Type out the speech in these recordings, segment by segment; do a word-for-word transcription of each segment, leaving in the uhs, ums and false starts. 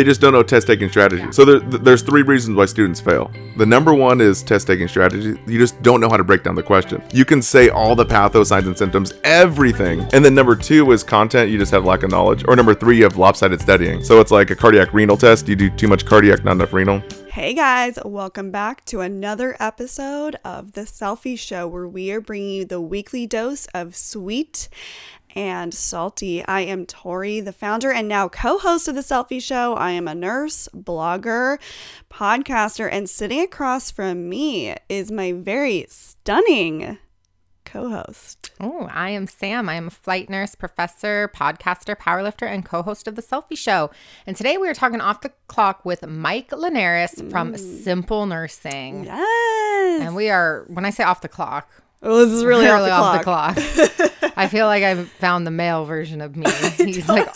They just don't know test taking strategy. Yeah. So there, there's three reasons why students fail. The number one is test taking strategy. You just don't know how to break down the question. You can say all the pathos, signs and symptoms, everything. And then number two is content. You just have lack of knowledge. Or number three, you have lopsided studying. So it's like a cardiac renal test. You do too much cardiac, not enough renal. Hey guys, welcome back to another episode of the Cellfie Show, where we are bringing you the weekly dose of sweet and salty. I am Tori, the founder and now co-host of the Cellfie Show. I am a nurse, blogger, podcaster, and sitting across from me is my very stunning co-host. Oh, I am Sam. I am a flight nurse, professor, podcaster, powerlifter, and co-host of the Cellfie Show. And today we are talking off the clock with Mike Linares mm. from Simple Nursing. Yes. And we are, when I say off the clock, oh, this is really off the clock. The clock. I feel like I found the male version of me. He's like,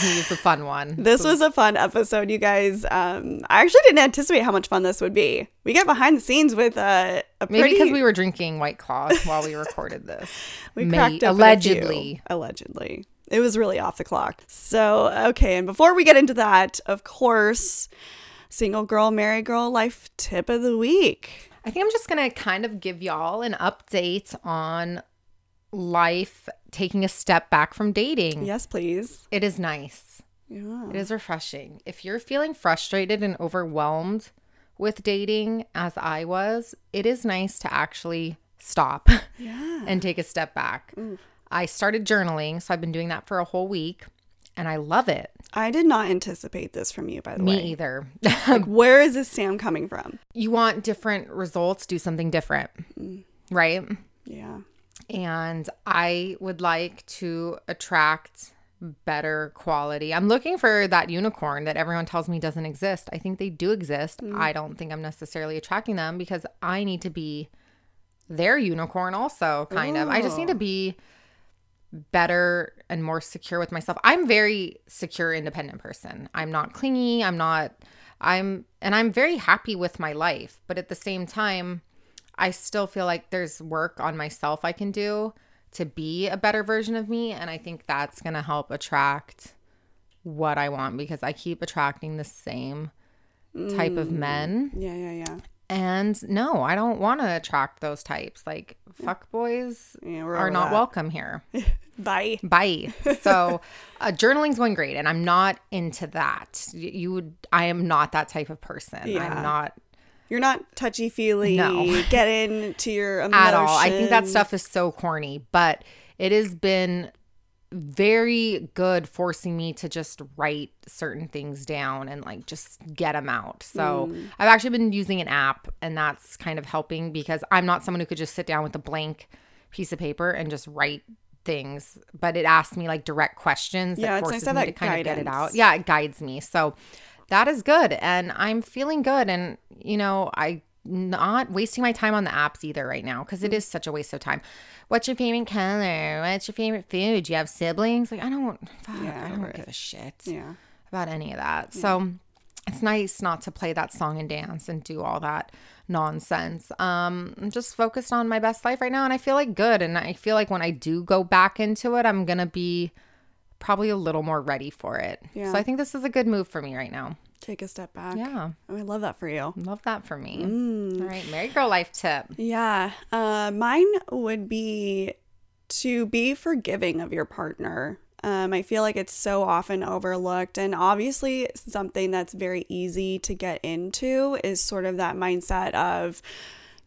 he's a fun one. This was a fun episode, you guys. Um, I actually didn't anticipate how much fun this would be. We got behind the scenes with uh, a pretty... Maybe because we were drinking White Claws while we recorded this. We May- cracked up allegedly. Allegedly. It was really off the clock. So, okay. And before we get into that, of course, single girl, married girl life tip of the week. I think I'm just going to kind of give y'all an update on life, taking a step back from dating. Yes, please. It is nice. Yeah. It is refreshing. If you're feeling frustrated and overwhelmed with dating, as I was, it is nice to actually stop yeah. and take a step back. Ooh. I started journaling, so I've been doing that for a whole week. And I love it. I did not anticipate this from you, by the way. Me either. Like, where is this Sam coming from? You want different results, do something different, mm. right? Yeah. And I would like to attract better quality. I'm looking for that unicorn that everyone tells me doesn't exist. I think they do exist. Mm. I don't think I'm necessarily attracting them because I need to be their unicorn also, kind Ooh. of. I just need to be better and more secure with myself. I'm very secure, independent person. I'm not clingy. I'm not, I'm, and I'm very happy with my life. But at the same time, I still feel like there's work on myself I can do to be a better version of me. And I think that's going to help attract what I want, because I keep attracting the same mm. type of men. Yeah, yeah, yeah. And no, I don't want to attract those types. Like, fuck boys yeah, are not that. welcome here. Bye. Bye. So uh, journaling's going great, and I'm not into that. You would, I am not that type of person. Yeah. I'm not. You're not touchy-feely. No. Get into your emotions. At all. I think that stuff is so corny, but it has been very good forcing me to just write certain things down and like just get them out. So mm. I've actually been using an app, and that's kind of helping, because I'm not someone who could just sit down with a blank piece of paper and just write things, but it asks me like direct questions yeah, that forces nice me to, to kind guidance. of get it out. Yeah, it guides me. So that is good, and I'm feeling good, and you know, I not wasting my time on the apps either right now, because it is such a waste of time. What's your favorite color? What's your favorite food? Do you have siblings? Like, I don't fuck, yeah, I don't right. give a shit yeah. about any of that. Yeah. So it's nice not to play that song and dance and do all that nonsense. Um, I'm just focused on my best life right now, and I feel like good. And I feel like when I do go back into it, I'm gonna be probably a little more ready for it. Yeah. So I think this is a good move for me right now. Take a step back. Yeah. Oh, I love that for you. Love that for me. Mm. All right. Married girl life tip. Yeah. Uh, mine would be to be forgiving of your partner. Um, I feel like it's so often overlooked, and obviously something that's very easy to get into is sort of that mindset of,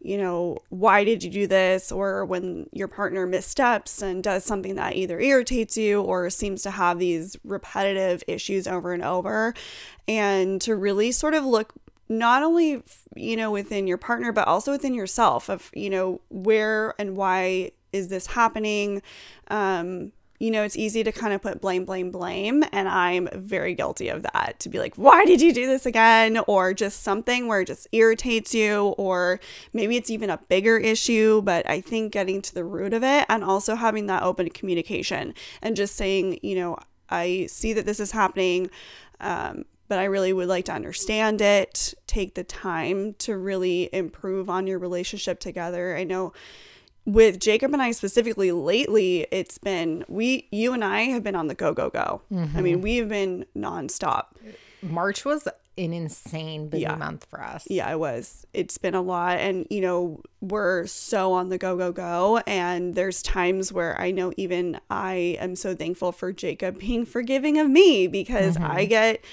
you know, why did you do this? Or when your partner missteps and does something that either irritates you or seems to have these repetitive issues over and over. And to really sort of look not only, you know, within your partner, but also within yourself of, you know, where and why is this happening? Um, you know, it's easy to kind of put blame, blame, blame. And I'm very guilty of that, to be like, why did you do this again? Or just something where it just irritates you, or maybe it's even a bigger issue. But I think getting to the root of it, and also having that open communication and just saying, you know, I see that this is happening, um, but I really would like to understand it. Take the time to really improve on your relationship together. I know with Jacob and I specifically lately, it's been, we, you and I have been on the go, go, go. Mm-hmm. I mean, we've been nonstop. March was an insane busy yeah. month for us. Yeah, it was. It's been a lot. And, you know, we're so on the go, go, go. And there's times where I know even I am so thankful for Jacob being forgiving of me, because mm-hmm. I get...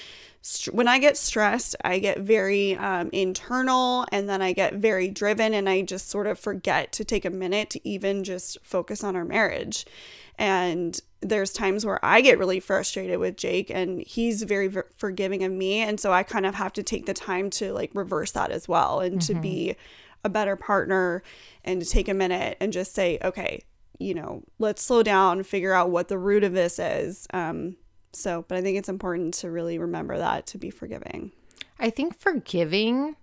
when I get stressed, I get very um, internal, and then I get very driven, and I just sort of forget to take a minute to even just focus on our marriage. And there's times where I get really frustrated with Jake, and he's very v- forgiving of me. And so I kind of have to take the time to like reverse that as well, and mm-hmm. to be a better partner, and to take a minute and just say, okay, you know, let's slow down, figure out what the root of this is. Um, So, but I think it's important to really remember that, to be forgiving. I think forgiving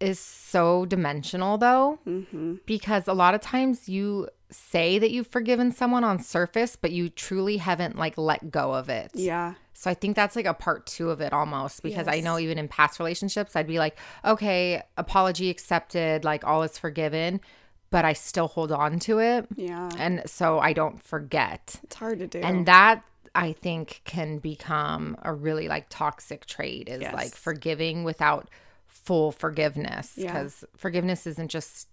is so dimensional, though, mm-hmm. because a lot of times you say that you've forgiven someone on surface, but you truly haven't like let go of it. Yeah. So I think that's like a part two of it almost, because yes. I know even in past relationships, I'd be like, okay, apology accepted, like all is forgiven. But I still hold on to it. Yeah. And so I don't forget. It's hard to do. And that, I think, can become a really like toxic trait, is yes. like forgiving without full forgiveness, because yeah. forgiveness isn't just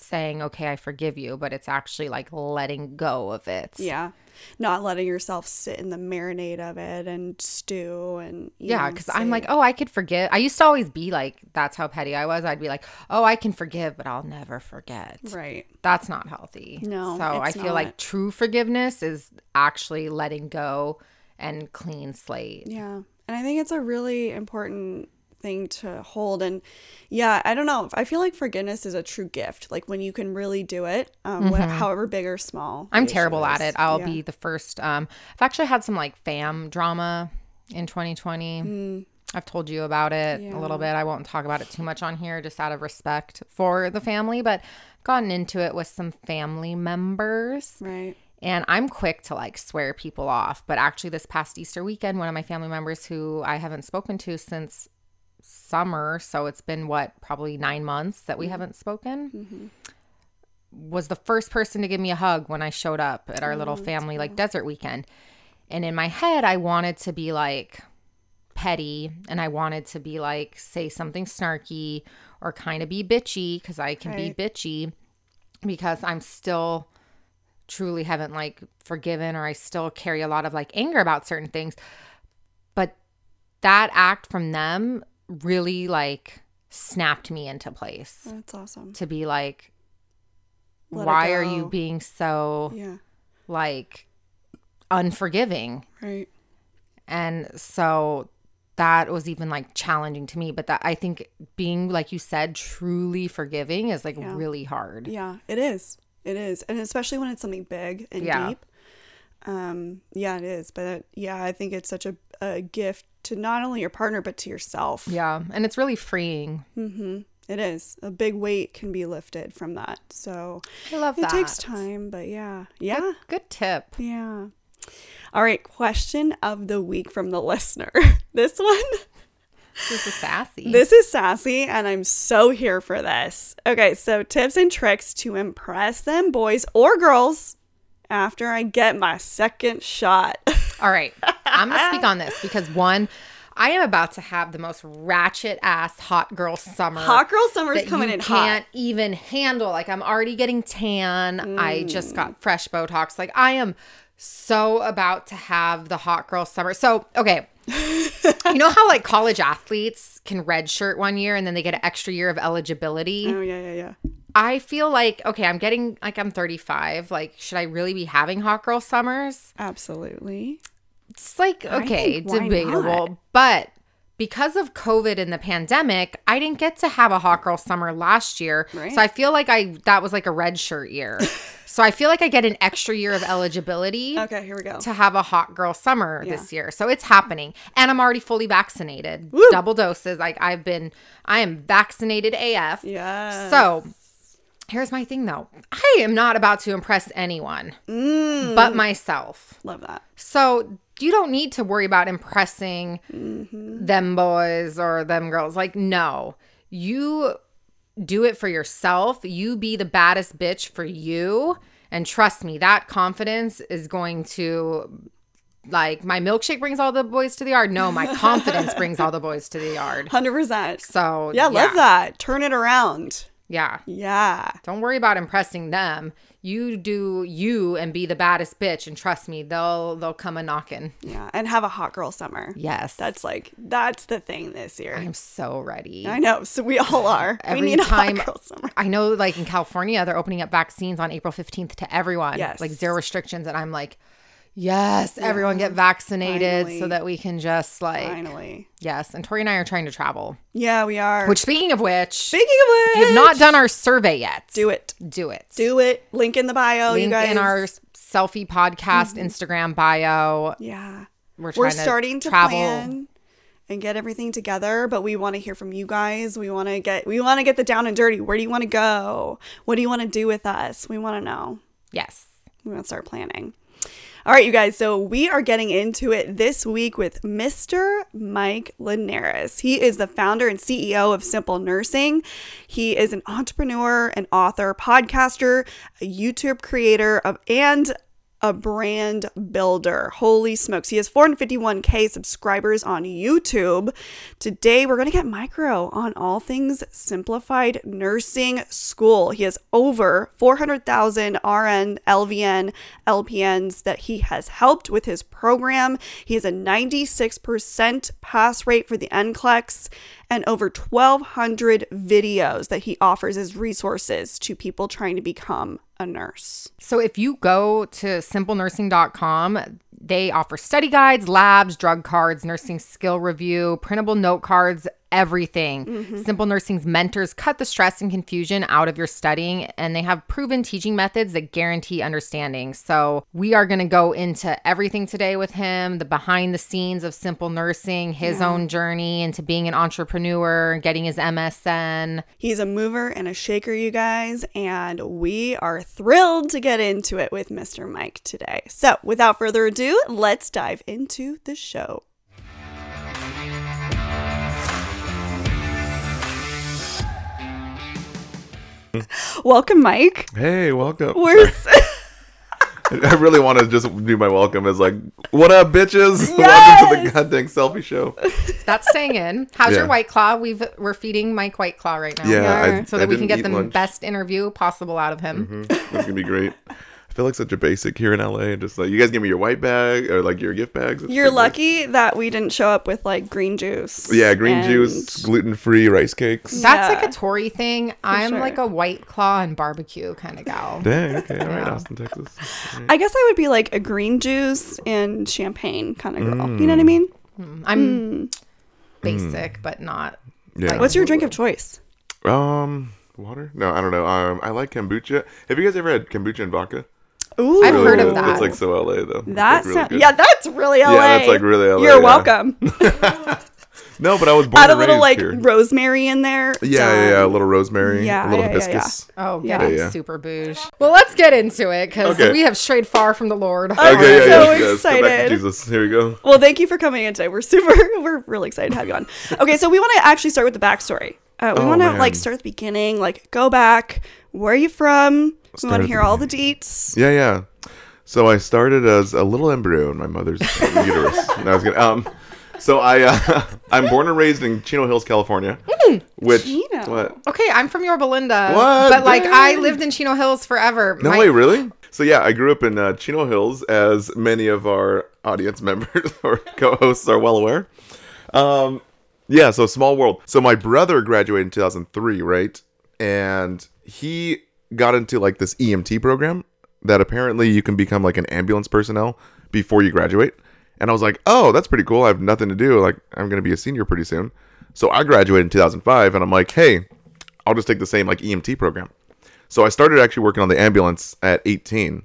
saying, okay, I forgive you, but it's actually like letting go of it. Yeah. Not letting yourself sit in the marinade of it and stew and yeah, because I'm like, oh, I could forgive. I used to always be like, that's how petty I was. I'd be like, oh, I can forgive, but I'll never forget. Right. That's not healthy. No. So I feel not. Like true forgiveness is actually letting go and clean slate. Yeah. And I think it's a really important thing to hold. And yeah, I don't know, I feel like forgiveness is a true gift, like when you can really do it, um mm-hmm. wh- however big or small. I'm terrible at it. I'll yeah. be the first. um I've actually had some like fam drama in twenty twenty. mm. I've told you about it yeah. a little bit. I won't talk about it too much on here, just out of respect for the family, but I've gotten into it with some family members, right? And I'm quick to like swear people off, but actually this past Easter weekend, one of my family members who I haven't spoken to since summer, so it's been what, probably nine months that we mm-hmm. haven't spoken, mm-hmm. was the first person to give me a hug when I showed up at our oh, little family cool. like desert weekend. And in my head, I wanted to be like petty, and I wanted to be like say something snarky or kind of be bitchy, because I can right. be bitchy, because I'm still truly haven't like forgiven, or I still carry a lot of like anger about certain things. But that act from them really like snapped me into place. That's awesome. To be like, let why are you being so yeah. like unforgiving? Right. And so that was even like challenging to me. But that, I think being, like you said, truly forgiving is like yeah. really hard. Yeah, it is. It is. And especially when it's something big and yeah. deep. Um, yeah, it is. But that, yeah, I think it's such a, a gift to not only your partner, but to yourself. Yeah. And it's really freeing. Mm-hmm. It is. A big weight can be lifted from that. So I love that. It takes time, but yeah. Yeah. Good, good tip. Yeah. All right. Question of the week from the listener. This one. This is sassy. This is sassy, and I'm so here for this. Okay. So, tips and tricks to impress them boys or girls after I get my second shot. All right. I'm going to speak on this because, one, I am about to have the most ratchet-ass hot girl summer. Hot girl summer is coming in hot. I can't even handle. Like, I'm already getting tan. Mm. I just got fresh Botox. Like, I am so about to have the hot girl summer. So, okay. You know how, like, college athletes can redshirt one year and then they get an extra year of eligibility? Oh, yeah, yeah, yeah. I feel like, okay, I'm getting, like, I'm thirty-five. Like, should I really be having hot girl summers? Absolutely. It's like, okay, debatable, not? But because of COVID and the pandemic, I didn't get to have a hot girl summer last year. Right. So I feel like I that was like a red shirt year. So I feel like I get an extra year of eligibility. Okay, here we go. To have a hot girl summer yeah. this year. So it's happening. And I'm already fully vaccinated. Woo! Double doses. Like I've been, I am vaccinated A F. Yeah. So here's my thing, though. I am not about to impress anyone mm. but myself. Love that. So you don't need to worry about impressing mm-hmm. them boys or them girls. Like, no. You do it for yourself. You be the baddest bitch for you. And trust me, that confidence is going to like my milkshake brings all the boys to the yard. No, my confidence brings all the boys to the yard. one hundred percent. So yeah, yeah, love that. Turn it around. Yeah. Yeah. Don't worry about impressing them. You do you and be the baddest bitch, and trust me, they'll they'll come a knocking. Yeah, and have a hot girl summer. Yes. That's like that's the thing this year. I'm so ready. I know. So we all are. Every we need time, a hot girl summer. I know, like in California, they're opening up vaccines on April fifteenth to everyone. Yes. Like zero restrictions, and I'm like, yes, yeah. Everyone get vaccinated. Finally. So that we can just like. Finally. Yes. And Tori and I are trying to travel. Yeah, we are. Which, speaking of which. Speaking of which. If you have not done our survey yet. Do it. Do it. Do it. Link in the bio, Link you guys. Link in our Cellfie podcast mm-hmm. Instagram bio. Yeah. We're, trying We're starting to, to travel. Plan and get everything together, but we want to hear from you guys. We want to get, we want to get the down and dirty. Where do you want to go? What do you want to do with us? We want to know. Yes. We want to start planning. All right, you guys, so we are getting into it this week with Mister Mike Linares. He is the founder and C E O of Simple Nursing. He is an entrepreneur, an author, podcaster, a YouTube creator, of, and a brand builder. Holy smokes. He has four hundred fifty-one thousand subscribers on YouTube. Today, we're going to get micro on all things simplified nursing school. He has over four hundred thousand R N, L V N, L P Ns that he has helped with his program. He has a ninety-six percent pass rate for the N C L E X and over twelve hundred videos that he offers as resources to people trying to become a nurse. So if you go to simple nursing dot com, they offer study guides, labs, drug cards, nursing skill review, printable note cards, everything. Mm-hmm. Simple Nursing's mentors cut the stress and confusion out of your studying, and they have proven teaching methods that guarantee understanding. So we are going to go into everything today with him, the behind the scenes of Simple Nursing, his yeah. own journey into being an entrepreneur, getting his M S N. He's a mover and a shaker, you guys, and we are thrilled to get into it with Mister Mike today. So without further ado, let's dive into the show. Welcome, Mike. Hey, welcome. We're so- I really want to just do my welcome as like, what up, bitches? Yes! Welcome to the goddamn Cellfie show. That's staying in. How's yeah. your White Claw? We've we're feeding Mike White Claw right now. Yeah, I, so that I we can get the lunch. Best interview possible out of him. Mm-hmm. That's gonna be great. I feel like such a basic here in L A. Just like, you guys give me your white bag or like your gift bags. It's You're lucky great. That we didn't show up with like green juice. Yeah, green and... juice, gluten-free rice cakes. That's yeah. like a Tory thing. For I'm sure. like a White Claw and barbecue kind of gal. Dang, okay. All right, Austin, Texas. All right. I guess I would be like a green juice and champagne kind of girl. Mm. You know what I mean? Mm. I'm mm. basic, mm. but not. Yeah. Like, what's your drink of choice? Um, water? No, I don't know. Um, I like kombucha. Have you guys ever had kombucha and vodka? Ooh, I've really heard good. Of that. That's like so L A though. That's like really sound- yeah, that's really L A. Yeah, that's like really L A. You're yeah. welcome. No, but I was born. Add a little like here. Rosemary in there. Yeah, yeah, yeah, a little rosemary, yeah, a little yeah, hibiscus. Yeah, yeah. Oh, yeah, yeah, yeah, super bougie. Well, let's get into it because okay. we have strayed far from the Lord. I'm okay, yeah, so yeah, excited. Go back to Jesus, here we go. Well, thank you for coming in today. We're super, we're really excited to have you on. Okay, so we want to actually start with the backstory. Uh, we oh, want to like start at the beginning, like go back. Where are you from? We want to hear all the deets. Yeah, yeah. So I started as a little embryo in my mother's uterus. And I was gonna, um, so I, uh, I'm born and raised in Chino Hills, California. Mm, which Chino. What? Okay, I'm from Yorba Linda. What? But like, I lived in Chino Hills forever. No my- way, really? So yeah, I grew up in uh, Chino Hills, as many of our audience members or co-hosts are well aware. Um, yeah, so small world. So my brother graduated in two thousand three, right? And he got into like this E M T program that apparently you can become like an ambulance personnel before you graduate. And I was like, oh, that's pretty cool. I have nothing to do. Like, I'm going to be a senior pretty soon. So I graduated in two thousand five and I'm like, hey, I'll just take the same like E M T program. So I started actually working on the ambulance at eighteen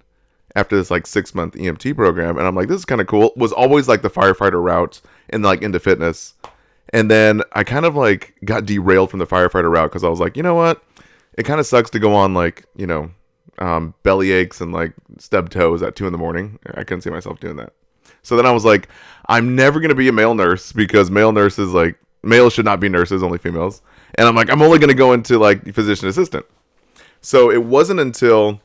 after this like six month E M T program. And I'm like, this is kind of cool. Was always like the firefighter route and like into fitness. And then I kind of like got derailed from the firefighter route because I was like, you know what? It kind of sucks to go on, like, you know, um, belly aches and, like, stubbed toes at two in the morning. I couldn't see myself doing that. So then I was like, I'm never going to be a male nurse because male nurses, like, males should not be nurses, only females. And I'm like, I'm only going to go into, like, physician assistant. So it wasn't until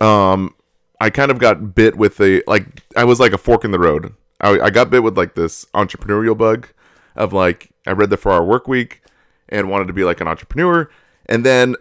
um, I kind of got bit with the, like, I was like a fork in the road. I, I got bit with like this entrepreneurial bug of like, I read the four hour work week and wanted to be like an entrepreneur. And then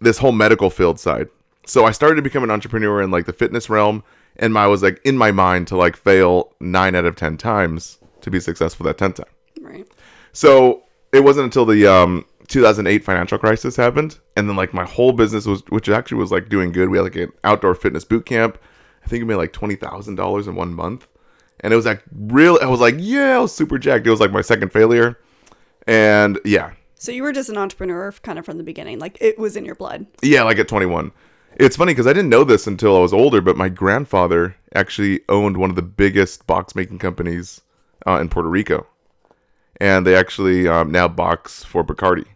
this whole medical field side. So I started to become an entrepreneur in like the fitness realm. And I was like in my mind to like fail nine out of ten times to be successful that tenth time. Right. So it wasn't until the um, two thousand eight financial crisis happened. And then like my whole business was, which actually was like doing good. We had like an outdoor fitness boot camp. I think we made like twenty thousand dollars in one month. And it was like real. I was like, yeah, I was super jacked. It was like my second failure. And yeah. So you were just an entrepreneur kind of from the beginning. Like it was in your blood. Yeah. Like at twenty-one. It's funny because I didn't know this until I was older, but my grandfather actually owned one of the biggest box making companies uh, in Puerto Rico. And they actually um, now box for Bacardi.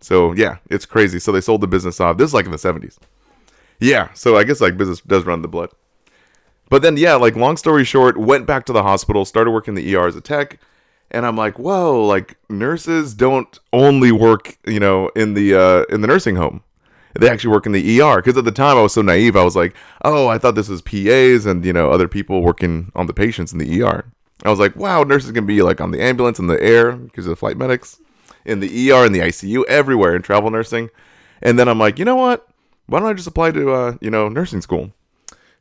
So yeah, it's crazy. So they sold the business off. This is like in the seventies. Yeah. So I guess like business does run the blood. But then, yeah, like long story short, went back to the hospital, started working in the E R as a tech. And I'm like, whoa, like nurses don't only work, you know, in the uh, in the nursing home. They actually work in the E R. Because at the time I was so naive. I was like, oh, I thought this was P As and, you know, other people working on the patients in the E R. I was like, wow, nurses can be like on the ambulance, in the air, because of the flight medics, in the E R, in the I C U, everywhere, in travel nursing. And then I'm like, you know what? Why don't I just apply to, uh, you know, nursing school?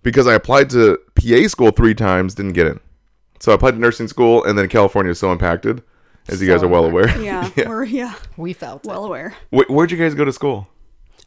Because I applied to P A school three times, didn't get in. So I applied to nursing school, and then California is so impacted, as so you guys are well aware. Yeah, yeah. We're, yeah. We felt well it. aware. Where, where'd you guys go to school?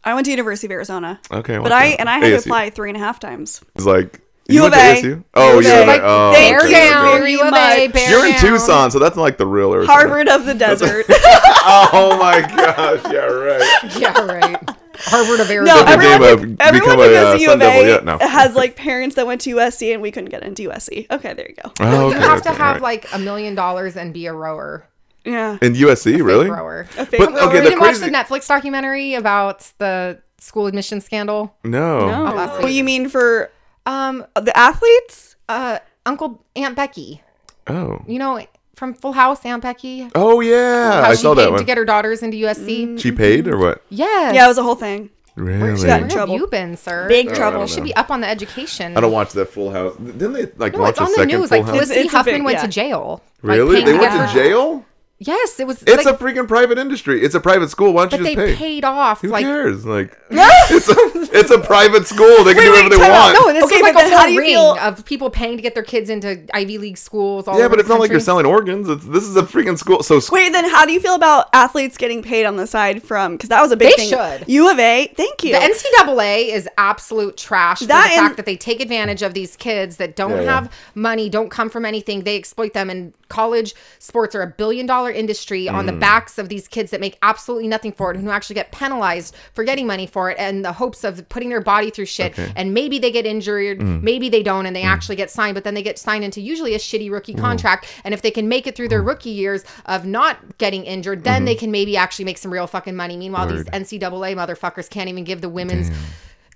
I went to University of Arizona. Okay. Well, but I and I had A S U. To apply three and a half times. It's like you U of went A. To A S U? Oh, yeah. Like, oh, bear okay, down. Okay. U of A, bear You're in down. Tucson, so that's not like the real Arizona. Harvard of the desert. Oh my gosh! Yeah, right. Yeah, right. Harvard of Arizona. No, everyone, of, everyone who goes to U of A yeah, no. has like parents that went to U S C, and we couldn't get into U S C. Okay, there you go. Oh, okay, you have okay, to have right. like a million dollars and be a rower. Yeah. In U S C, a really? Rower. A fake but, rower. Okay, we didn't crazy... watch the Netflix documentary about the school admission scandal. No. No. Oh, last well, you mean for um the athletes? Uh, Uncle Aunt Becky. Oh. You know. From Full House, Aunt Becky. Oh, yeah. I saw that one. To get her daughters into U S C. Mm-hmm. She paid or what? Yeah. Yeah, it was a whole thing. Really? Where have you been, sir? Big oh, trouble. You should be up on the education. I don't watch that Full House. Didn't they like no, watch a second Full House? No, it's on the news. Like Felicity Huffman big, yeah. went to jail. Really? Like, they went to jail? Yes, it was. It's like, a freaking private industry. It's a private school. Why don't you just pay? But they paid off. Who like, cares? Like, it's, a, it's a private school. They can wait, do whatever wait, they want. Out. No, this okay, is like a whole ring feel... of people paying to get their kids into Ivy League schools. All yeah, but it's not like you're selling organs. It's, this is a freaking school. So sc- wait, then how do you feel about athletes getting paid on the side from? Because that was a big they thing. They should. U of A. Thank you. The N C double A is absolute trash. That for the and... fact that they take advantage of these kids that don't yeah, have yeah. money, don't come from anything. They exploit them, and college sports are a billion dollar. Industry mm. on the backs of these kids that make absolutely nothing for it, and who actually get penalized for getting money for it and the hopes of putting their body through shit. Okay. And maybe they get injured, mm. maybe they don't, and they mm. actually get signed, but then they get signed into usually a shitty rookie mm. contract. And if they can make it through their rookie years of not getting injured, then mm-hmm. they can maybe actually make some real fucking money. Meanwhile, Word. these N C double A motherfuckers can't even give the women's Damn.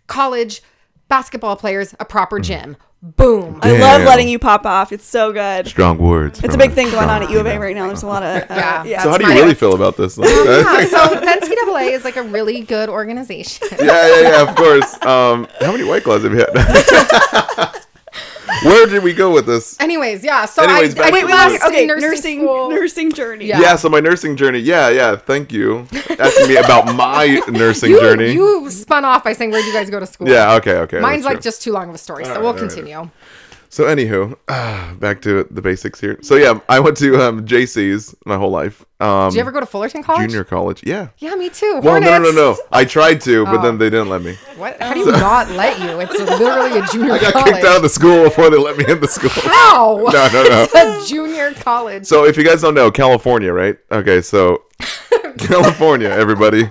college basketball players a proper gym. Boom. Damn. I love letting you pop off. It's so good. Strong words. It's a big thing going on at U of A right now. There's a lot of... Uh, yeah. yeah. So how do you really feel about this? Like, yeah, so the N C double A is like a really good organization. Yeah, yeah, yeah, of course. Um, how many White Claws have you had? Where did we go with this? Anyways, yeah. So Anyways, I, I wait, wait, wait, okay, nursing nursing, school. nursing journey. Yeah. yeah, so my nursing journey. Yeah, yeah. Thank you. Asking me about my nursing you, journey. You spun off by saying, where do you guys go to school? Yeah, okay, okay. Mine's like true. just too long of a story, all so right, we'll continue. Right, right. So anywho, uh, back to the basics here. So yeah, I went to um, J C's my whole life. Um, Did you ever go to Fullerton College? Junior college, yeah. Yeah, me too. Well, Hornets. no, no, no. I tried to, but oh. then they didn't let me. What? How do you so, not let you? It's literally a junior college. I got college. kicked out of the school before they let me in the school. How? No, no, no. It's a junior college. So if you guys don't know, California, right? Okay, so California, everybody,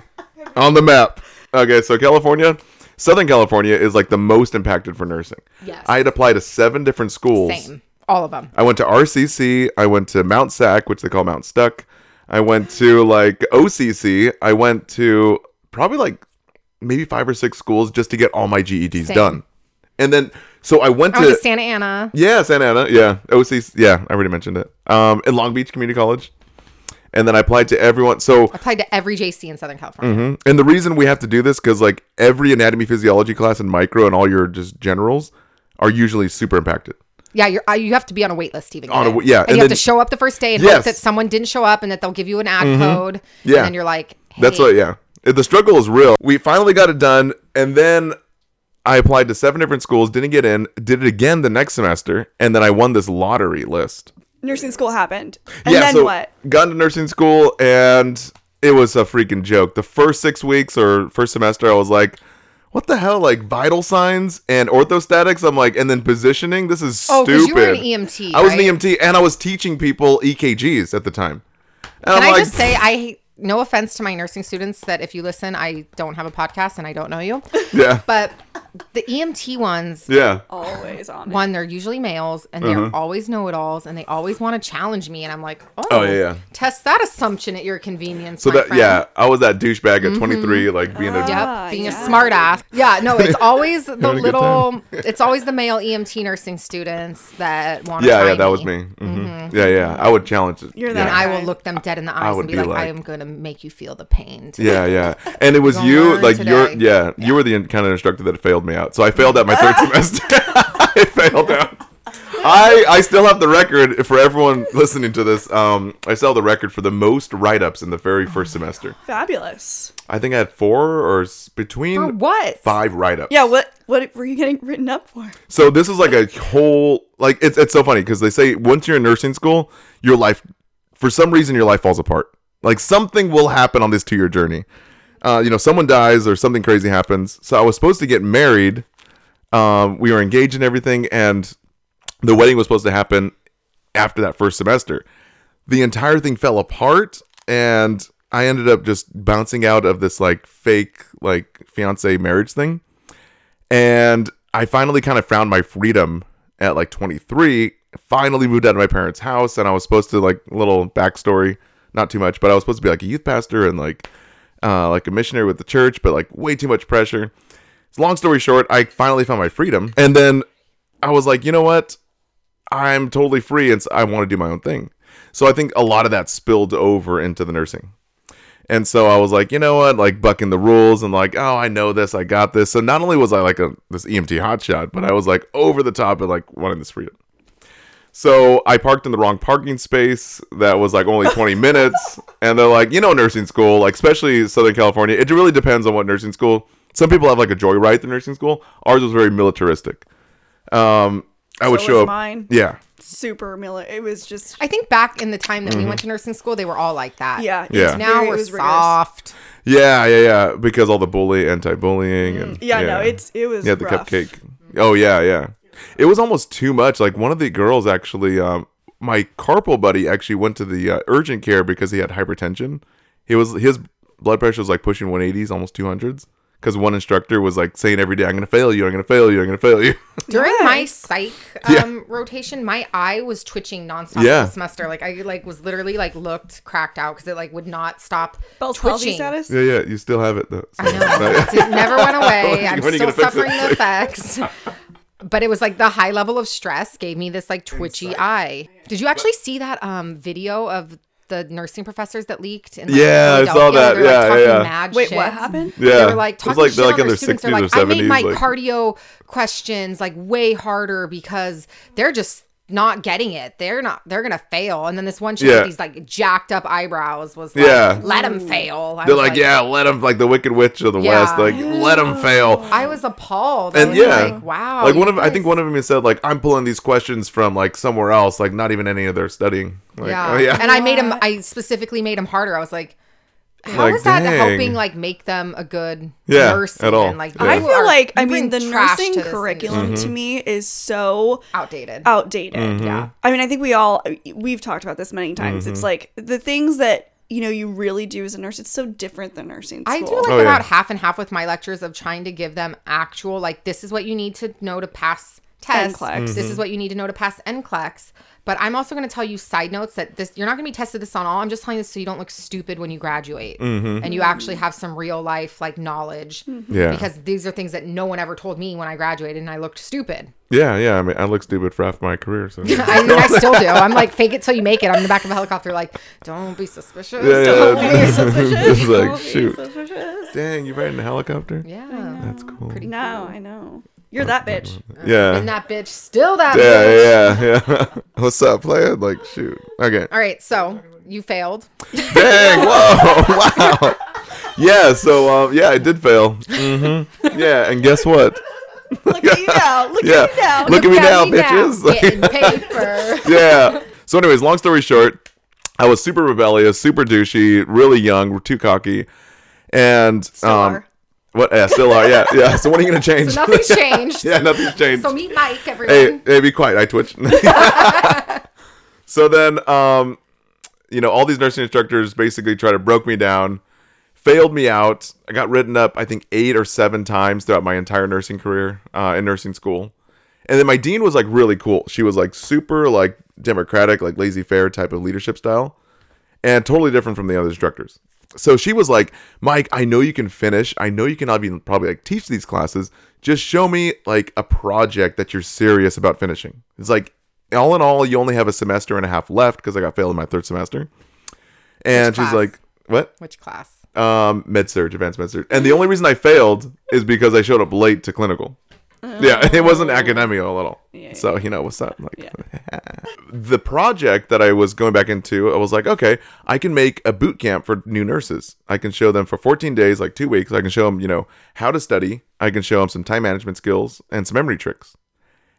on the map. Okay, so California. Southern California is like the most impacted for nursing. Yes. I had applied to seven different schools. Same. All of them. I went to R C C. I went to Mount Sac, which they call Mount Stuck. I went to like O C C. I went to probably like maybe five or six schools just to get all my G E Ds Same. done. And then, so I went, I went to, to Santa Ana. Yeah, Santa Ana. Yeah. O C C. Yeah, I already mentioned it. Um, in Long Beach Community College. And then I applied to everyone. So I applied to every J C in Southern California. Mm-hmm. And the reason we have to do this, because like every anatomy physiology class and micro and all your just generals, are usually super impacted. Yeah, you're, you have to be on a wait list even. On a, yeah. And, and you then, have to show up the first day and yes. hope that someone didn't show up and that they'll give you an ad mm-hmm. code. Yeah. And then you're like, hey. That's what, yeah. The struggle is real. We finally got it done. And then I applied to seven different schools, didn't get in, did it again the next semester. And then I won this lottery list. Nursing school happened. And yeah, then so what? Got into nursing school and it was a freaking joke. The first six weeks or first semester, I was like, what the hell? Like vital signs and orthostatics? I'm like, and then positioning? This is stupid. Oh, because you were an E M T, I was right? an E M T, and I was teaching people E K Gs at the time. And Can I'm I like, just say, I no offense to my nursing students that if you listen, I don't have a podcast and I don't know you. Yeah. But the E M T ones. Yeah. Always on it. One, they're usually males, and they're uh-huh. always know-it-alls, and they always want to challenge me. And I'm like, oh, oh yeah, yeah. Test that assumption at your convenience, So my that friend. Yeah, I was that douchebag at mm-hmm. twenty-three, like being ah, a yep, being yeah. a smart ass. Yeah, no, it's always the little, it's always the male E M T nursing students that want to Yeah, yeah, that me. was me. Mm-hmm. Mm-hmm. Yeah, yeah, I would challenge it. You're that yeah. I will look them dead in the eyes and be, be like, like, I am going to make you feel the pain today. Yeah, yeah. And it was you, like, you're, yeah, yeah, you were the kind of instructor that failed me out. So I failed out my third semester. I failed out. I I still have the record for everyone listening to this. Um, I still have the record for the most write-ups in the very first semester. Fabulous. I think I had four or between for what? five write-ups. Yeah, what what were you getting written up for? So this is like a whole, like, it's it's so funny because they say once you're in nursing school, your life, for some reason, your life falls apart. Like something will happen on this two-year journey. Uh, you know, someone dies or something crazy happens. So I was supposed to get married. Um, we were engaged and everything. And the wedding was supposed to happen after that first semester. The entire thing fell apart. And I ended up just bouncing out of this like fake like fiance marriage thing. And I finally kind of found my freedom at like twenty-three. Finally moved out of my parents' house. And I was supposed to like little backstory. Not too much. But I was supposed to be like a youth pastor and like. Uh, like a missionary with the church, but like way too much pressure. Long story short, I finally found my freedom. And then I was like, you know what? I'm totally free and so I want to do my own thing. So I think a lot of that spilled over into the nursing. And so I was like, you know what? Like bucking the rules and like, oh, I know this. I got this. So not only was I like a this E M T hotshot, but I was like over the top and like wanting this freedom. So I parked in the wrong parking space that was like only twenty minutes. And they're like, you know, nursing school, like especially Southern California, it really depends on what nursing school. Some people have like a joyride through nursing school. Ours was very militaristic. Um, I so would show up. Mine. Yeah. Super military. It was just. I think back in the time that mm-hmm. we went to nursing school, they were all like that. Yeah. Yeah. Now we're soft. Rigorous. Yeah. Yeah. Yeah. Because all the bully, anti-bullying. Mm. And, yeah, yeah. No, it's, it was. Yeah. The rough. Cupcake. Oh, yeah. Yeah. It was almost too much. Like one of the girls actually, um, my carpal buddy actually went to the uh, urgent care because he had hypertension. He was his blood pressure was like pushing one eighties, almost two hundreds. Because one instructor was like saying every day, "I'm gonna fail you. I'm gonna fail you. I'm gonna fail you." During yeah. my psych um, yeah. rotation, my eye was twitching nonstop yeah. this semester. Like I like was literally like looked cracked out because it like would not stop Bell's twitching. Status? Yeah, yeah. You still have it though. So I know it yeah. never went away. I'm still suffering the effects. But it was like the high level of stress gave me this like twitchy Insight. eye. Did you actually see that um, video of the nursing professors that leaked? And, like, yeah, I saw that. They're, yeah, like, yeah, yeah. Mad Wait, shit. What happened? Yeah, they were like talking like, shit like, on their, their students. They're like, I made my like... cardio questions like way harder because they're just not getting it. They're not. They're gonna fail. And then this one chick yeah. with these like jacked up eyebrows was like, yeah. "Let them fail." I they're like, like, "Yeah, let them." Like the Wicked Witch of the yeah. West. Like, Ew. Let them fail. I was appalled. And was yeah, like, wow. Like one of, guys... I think one of them said, "Like I'm pulling these questions from like somewhere else. Like not even any of their studying." Like, yeah. Oh, yeah. And I made him. I specifically made him harder. I was like, "How like, is that dang. helping? Like make them a good yeah, nurse at all?" And, like, yeah. I feel like I mean the nursing to curriculum mm-hmm. to me is so outdated. Outdated. Mm-hmm. Yeah. I mean I think we all we've talked about this many times. Mm-hmm. It's like the things that you know you really do as a nurse. It's so different than nursing school. I do like oh, about yeah. half and half with my lectures of trying to give them actual like this is what you need to know to pass tests. Mm-hmm. This is what you need to know to pass N C L E X. But I'm also going to tell you side notes that this you're not going to be tested this on all. I'm just telling this so you don't look stupid when you graduate mm-hmm. and you actually have some real life like knowledge. Mm-hmm. Yeah. Because these are things that no one ever told me when I graduated and I looked stupid. Yeah, yeah. I mean, I look stupid for half my career. So I mean, I still do. I'm like, fake it till you make it. I'm in the back of a helicopter like, don't be suspicious. Yeah, yeah, don't yeah. be suspicious. It's like, don't shoot. Be suspicious. Dang, you ride in a helicopter? Yeah. That's cool. Pretty no, cool. I know. You're that bitch. Yeah. And that bitch, still that yeah, bitch. Yeah, yeah, yeah. What's up, player? Like, shoot. Okay. All right, so you failed. Dang, whoa, wow. Yeah, so, um, yeah, I did fail. Mm-hmm. Yeah, and guess what? Look at you now. Look yeah. at you now. Look, Look at me now, me bitches. Now. Getting paper. Yeah. So anyways, long story short, I was super rebellious, super douchey, really young, we're too cocky. And still um are. What yeah, still are, yeah, yeah. So when are you gonna change? So nothing's changed. Yeah, nothing's changed. So meet Mike, everyone. Hey, hey, be quiet, I twitch. So then um, you know, all these nursing instructors basically tried to broke me down, failed me out. I got written up, I think, eight or seven times throughout my entire nursing career, uh, in nursing school. And then my dean was like really cool. She was like super like democratic, like laissez faire type of leadership style, and totally different from the other instructors. So she was like, Mike, I know you can finish. I know you can even probably like teach these classes. Just show me like a project that you're serious about finishing. It's like, all in all, you only have a semester and a half left because I got failed in my third semester. And she's like, what? Which class? Um, med surg, advanced med surg. And the only reason I failed is because I showed up late to clinical. Oh. Yeah, it wasn't academic at all. Yeah, yeah. So, you know, what's up? Like, yeah. The project that I was going back into, I was like, okay, I can make a boot camp for new nurses. I can show them for fourteen days, like two weeks. I can show them, you know, how to study. I can show them some time management skills and some memory tricks.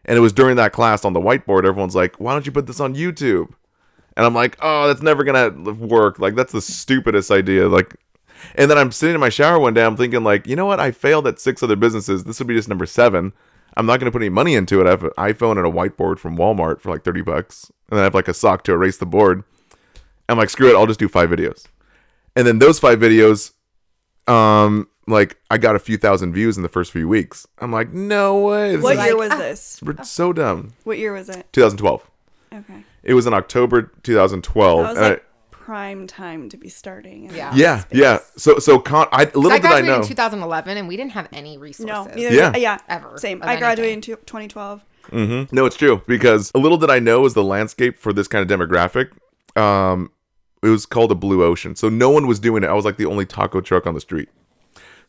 And it was during that class on the whiteboard, everyone's like, why don't you put this on YouTube? And I'm like, oh, that's never going to work. Like, that's the stupidest idea. Like, and then I'm sitting in my shower one day, I'm thinking like, you know what? I failed at six other businesses. This would be just number seven. I'm not going to put any money into it. I have an iPhone and a whiteboard from Walmart for like thirty bucks. And then I have like a sock to erase the board. I'm like, screw it. I'll just do five videos. And then those five videos, um, like I got a few thousand views in the first few weeks. I'm like, no way. What year was this? We're so dumb. What year was it? twenty twelve. Okay. It was in October twenty twelve. I was like, prime time to be starting. Yeah, yeah, space. Yeah. So, so con- I little I did I know. In two thousand eleven, and we didn't have any resources. No, yeah, yeah, ever. Same. I graduated anything. In twenty twelve. Mm-hmm. No, it's true because a little did I know is the landscape for this kind of demographic. Um, it was called a blue ocean, so no one was doing it. I was like the only taco truck on the street.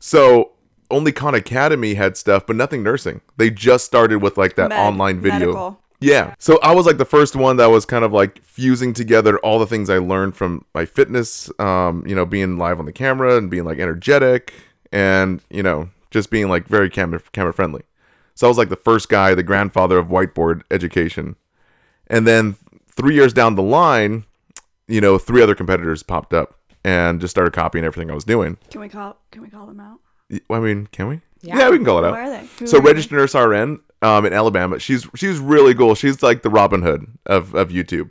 So only Khan Academy had stuff, but nothing nursing. They just started with like that Med- online video. Medical. Yeah. So I was like the first one that was kind of like fusing together all the things I learned from my fitness, um, you know, being live on the camera and being like energetic and, you know, just being like very camera camera friendly. So I was like the first guy, the grandfather of whiteboard education. And then three years down the line, you know, three other competitors popped up and just started copying everything I was doing. Can we call can we call them out? I mean, can we? Yeah, yeah we can call it out. Where are they? Who so are Registered Nurse R N. Um, in Alabama, she's she's really cool. She's like the Robin Hood of, of YouTube.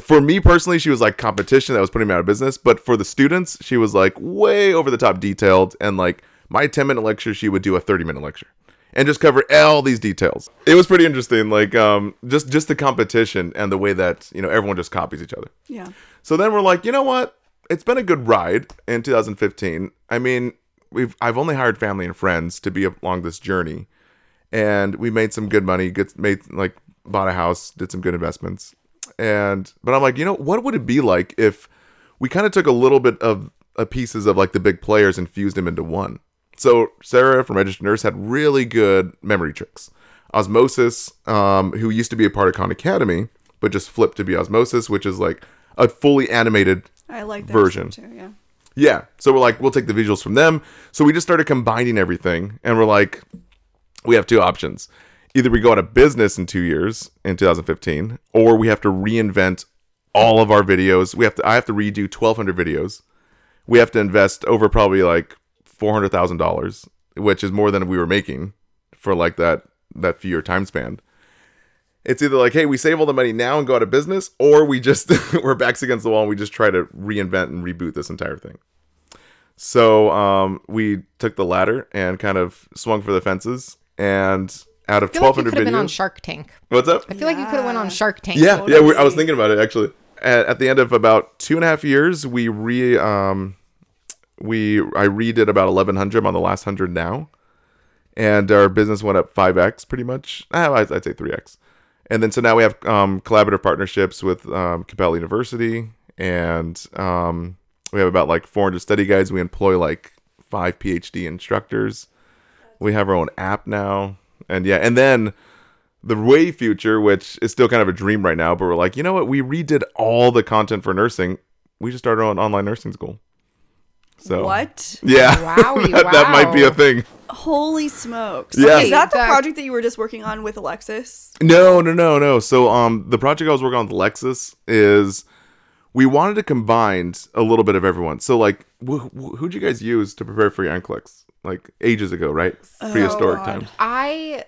For me personally, she was like competition that was putting me out of business. But for the students, she was like way over the top detailed. And like my ten minute lecture, she would do a thirty minute lecture and just cover all these details. It was pretty interesting. Like um, just just the competition and the way that, you know, everyone just copies each other. Yeah. So then we're like, you know what? It's been a good ride in two thousand fifteen. I mean, we've I've only hired family and friends to be along this journey. And we made some good money, get, made like bought a house, did some good investments. And but I'm like, you know, what would it be like if we kind of took a little bit of uh, pieces of like the big players and fused them into one? So Sarah from Registered Nurse had really good memory tricks. Osmosis, um, who used to be a part of Khan Academy, but just flipped to be Osmosis, which is like a fully animated I like that version. Too, yeah. Yeah. So we're like, we'll take the visuals from them. So we just started combining everything, and we're like. We have two options. Either we go out of business in two years, in two thousand fifteen, or we have to reinvent all of our videos. We have to. I have to redo twelve hundred videos. We have to invest over probably like four hundred thousand dollars, which is more than we were making for like that, that few-year time span. It's either like, hey, we save all the money now and go out of business, or we just, we're backs against the wall and we just try to reinvent and reboot this entire thing. So um, we took the latter and kind of swung for the fences. And out of I feel twelve hundred like you could have videos, been on Shark Tank. What's up? I feel yeah. like you could have went on Shark Tank. Yeah, totally. yeah. We, I was thinking about it actually. At, at the end of about two and a half years, we re um, we I redid about eleven hundred. I'm on the last hundred now, and our business went up five x pretty much. I'd, I'd say three x. And then so now we have um, collaborative partnerships with um, Capella University, and um, we have about like four hundred study guides. We employ like five PhD instructors. We have our own app now. And yeah, and then the way future, which is still kind of a dream right now, but we're like, you know what? We redid all the content for nursing. We just started our own online nursing school. So what? Yeah. Wowie, that, wow. That might be a thing. Holy smokes. Yeah. Okay, is that the that... project that you were just working on with Alexis? No, no, no, no. So um, the project I was working on with Alexis is we wanted to combine a little bit of everyone. So like, wh- wh- who'd you guys use to prepare for your N C L E X? Like ages ago, right? Oh, prehistoric God. times. I...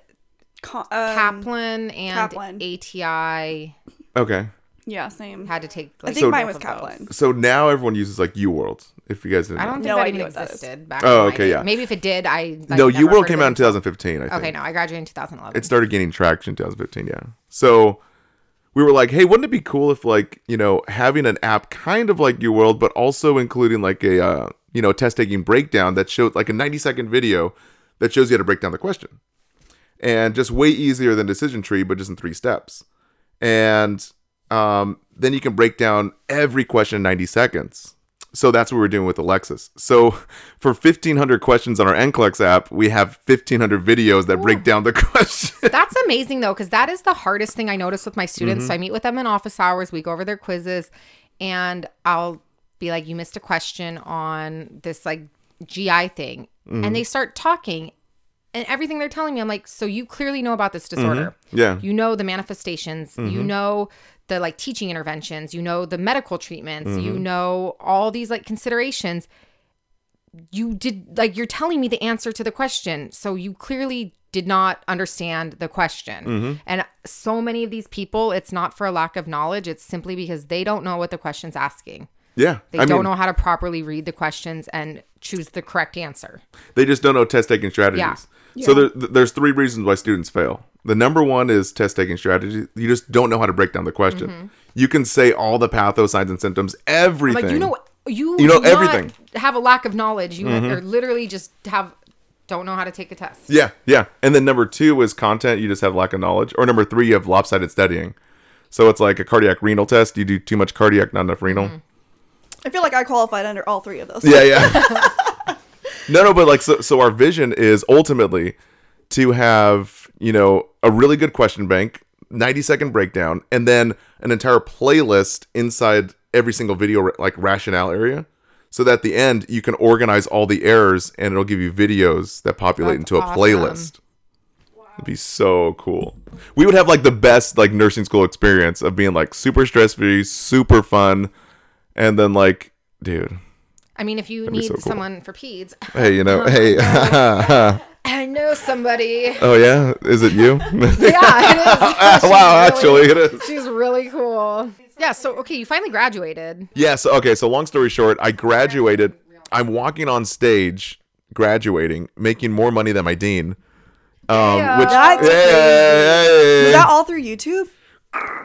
Um, Kaplan and Kaplan. A T I. Okay. Yeah, same. Had to take. Like, I think so, mine was Kaplan. So now everyone uses like UWorld. If you guys didn't, I don't know. think no, that even existed back. Oh, okay, yeah. Maybe if it did, I like, no. UWorld came out in two thousand fifteen. I think. Okay, no, I graduated in two thousand eleven. It started gaining traction in two thousand fifteen. Yeah. So we were like, hey, wouldn't it be cool if like you know having an app kind of like UWorld, but also including like a uh, you know test taking breakdown that showed like a ninety second video that shows you how to break down the question. And just way easier than decision tree, but just in three steps. And um, then you can break down every question in ninety seconds. So that's what we're doing with Alexis. So for fifteen hundred questions on our N C L E X app, we have fifteen hundred videos that Ooh. break down the question. That's amazing, though, because that is the hardest thing I notice with my students. Mm-hmm. So I meet with them in office hours. We go over their quizzes. And I'll be like, you missed a question on this like G I thing. Mm-hmm. And they start talking. And everything they're telling me, I'm like, so you clearly know about this disorder. Mm-hmm. Yeah. You know the manifestations. Mm-hmm. You know the like teaching interventions. You know the medical treatments. Mm-hmm. You know all these like considerations. You did like you're telling me the answer to the question. So you clearly did not understand the question. Mm-hmm. And so many of these people, it's not for a lack of knowledge. It's simply because they don't know what the question's asking. Yeah. They I don't mean, know how to properly read the questions and choose the correct answer. They just don't know test-taking strategies. Yeah. Yeah. So there, there's three reasons why students fail. The number one is test-taking strategy. You just don't know how to break down the question. Mm-hmm. You can say all the pathos, signs, and symptoms, everything. Like you know, you, you know do everything. Not have a lack of knowledge. You mm-hmm. are literally just have don't know how to take a test. Yeah, yeah. And then number two is content. You just have lack of knowledge. Or number three, you have lopsided studying. So it's like a cardiac renal test. You do too much cardiac, not enough renal. Mm-hmm. I feel like I qualified under all three of those. Yeah, yeah. No, no, but like, so, so our vision is ultimately to have, you know, a really good question bank, ninety second breakdown, and then an entire playlist inside every single video, like rationale area. So that at the end, you can organize all the errors and it'll give you videos that populate That's into a awesome. playlist. Wow. It'd be so cool. We would have like the best like nursing school experience of being like super stress-free, super fun. And then, like, dude. I mean, if you need so cool. someone for peds. Hey, you know, um, hey. I know somebody. Oh, yeah? Is it you? Yeah, it is. Wow, really, actually, it is. She's really cool. Yeah, so, okay, you finally graduated. Yes, okay, so long story short, I graduated. I'm walking on stage, graduating, making more money than my dean. Um, yeah. Which, That's hey, hey, hey. Was that all through YouTube?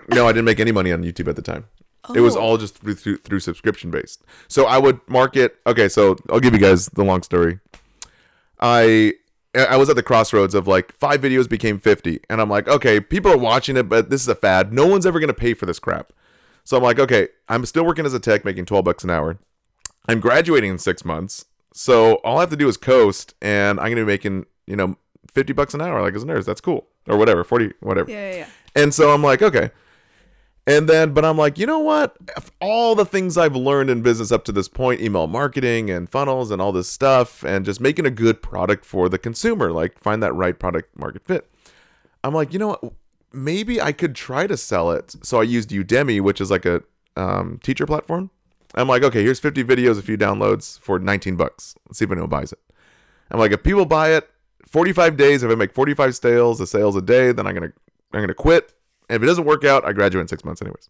No, I didn't make any money on YouTube at the time. Oh. It was all just through, through, through subscription based. So I would market. Okay, so I'll give you guys the long story. I I was at the crossroads of like five videos became fifty. And I'm like, okay, people are watching it, but this is a fad. No one's ever going to pay for this crap. So I'm like, okay, I'm still working as a tech making twelve bucks an hour. I'm graduating in six months. So all I have to do is coast and I'm going to be making, you know, fifty bucks an hour like as a nurse. That's cool. Or whatever, forty, whatever. Yeah, yeah, yeah. And so I'm like, okay. And then, but I'm like, you know what? If all the things I've learned in business up to this point, email marketing and funnels and all this stuff, and just making a good product for the consumer, like find that right product market fit. I'm like, you know what? Maybe I could try to sell it. So I used Udemy, which is like a um, teacher platform. I'm like, okay, here's fifty videos, a few downloads for nineteen bucks. Let's see if anyone buys it. I'm like, if people buy it, forty-five days, if I make forty-five sales, a sales a day, then I'm gonna I'm gonna quit. And if it doesn't work out, I graduate in six months anyways.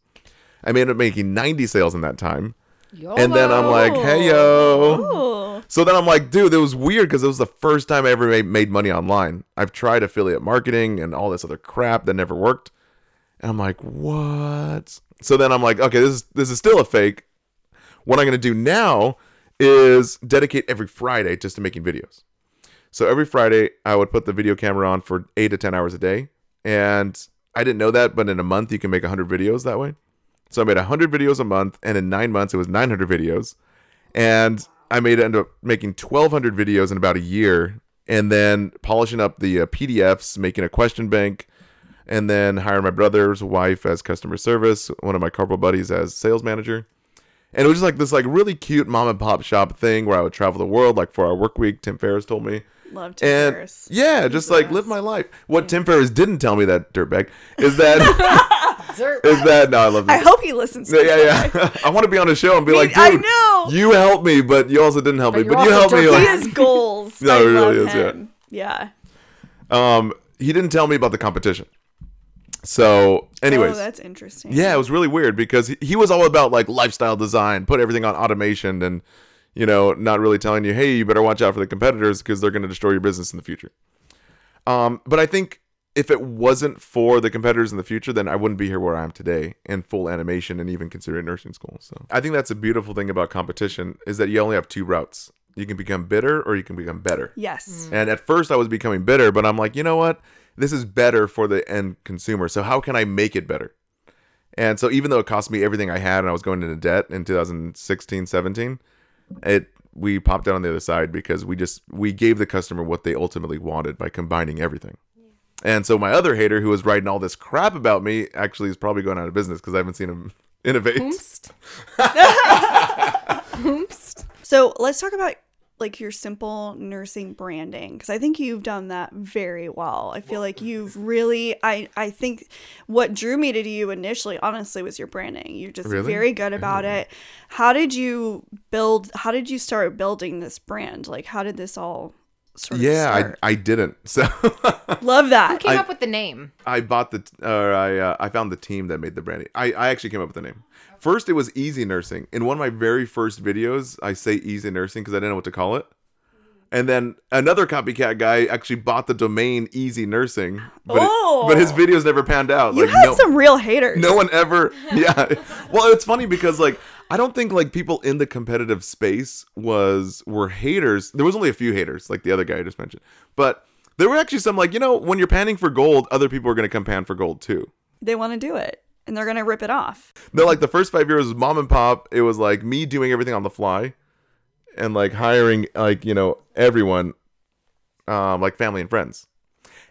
I ended up making ninety sales in that time. Yo. And then I'm like, hey, yo. Ooh. So then I'm like, dude, it was weird because it was the first time I ever made money online. I've tried affiliate marketing and all this other crap that never worked. And I'm like, what? So then I'm like, okay, this is, this is still a fake. What I'm going to do now is dedicate every Friday just to making videos. So every Friday, I would put the video camera on for eight to ten hours a day. And I didn't know that, but in a month, you can make one hundred videos that way. So I made one hundred videos a month, and in nine months, it was nine hundred videos. And I made end up making twelve hundred videos in about a year and then polishing up the uh, P D Fs, making a question bank, and then hiring my brother's wife as customer service, one of my corporate buddies as sales manager. And it was just like this like really cute mom and pop shop thing where I would travel the world like for our work week. Tim Ferriss told me. Love Tim and, Ferriss. Yeah, He's just like best. Live my life. What yeah. Tim Ferriss didn't tell me, that dirtbag, is that is that no, I love. Him. I hope he listens. Yeah, to yeah, yeah. I want to be on a show and be I mean, like, dude, I know you helped me, but you also didn't help but me. But you helped me. Like, he has goals. No, I he really is. Him. Yeah. Yeah. Um, he didn't tell me about the competition. So anyways, oh, that's interesting. Yeah, it was really weird because he, he was all about like lifestyle design, put everything on automation and, you know, not really telling you, hey, you better watch out for the competitors because they're going to destroy your business in the future. Um, but I think if it wasn't for the competitors in the future, then I wouldn't be here where I am today in full animation and even considering nursing school. So I think that's a beautiful thing about competition is that you only have two routes. You can become bitter or you can become better. Yes. Mm. And at first I was becoming bitter, but I'm like, you know what? This is better for the end consumer. So how can I make it better? And so even though it cost me everything I had and I was going into debt in two thousand sixteen, seventeen, it we popped out on the other side because we just we gave the customer what they ultimately wanted by combining everything. And so my other hater who was writing all this crap about me actually is probably going out of business because I haven't seen him innovate. Oomst. Oomst. So let's talk about like your Simple Nursing branding, because I think you've done that very well. I feel like you've really, I, I think what drew me to you initially, honestly, was your branding. You're just really? very good about yeah. it. How did you build, how did you start building this brand? Like, how did this all sort yeah, of start? Yeah, I, I didn't. So Love that. Who came I, up with the name? I bought the, or I uh, I found the team that made the branding. I, I actually came up with the name. First, it was Easy Nursing. In one of my very first videos, I say Easy Nursing because I didn't know what to call it. And then another copycat guy actually bought the domain Easy Nursing. But, oh. it, but his videos never panned out. You like, had no, some real haters. No one ever. Yeah. Well, it's funny because like I don't think like people in the competitive space was were haters. There was only a few haters like the other guy I just mentioned. But there were actually some like, you know, when you're panning for gold, other people are going to come pan for gold too. They want to do it. And they're going to rip it off. No, like the first five years was mom and pop. It was like me doing everything on the fly and like hiring like, you know, everyone, um, like family and friends.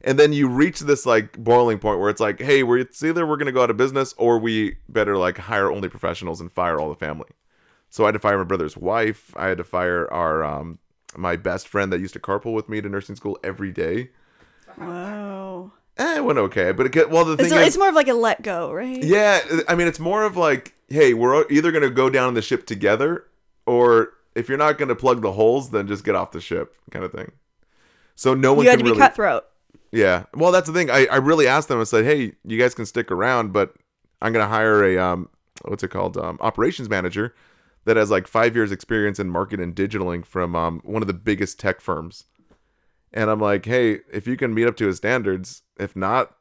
And then you reach this like boiling point where it's like, hey, we're, it's either we're going to go out of business or we better like hire only professionals and fire all the family. So I had to fire my brother's wife. I had to fire our um, my best friend that used to carpool with me to nursing school every day. Wow. Eh, it went okay, but it, well, the thing so is, it's more of like a let go, right? Yeah, I mean, it's more of like, hey, we're either gonna go down the ship together, or if you're not gonna plug the holes, then just get off the ship, kind of thing. So no one. You had can to be really, cutthroat. Yeah, well, that's the thing. I, I really asked them. I said, hey, you guys can stick around, but I'm gonna hire a um, what's it called, um, operations manager that has like five years experience in marketing and digitaling from um one of the biggest tech firms. And I'm like, hey, if you can meet up to his standards, if not,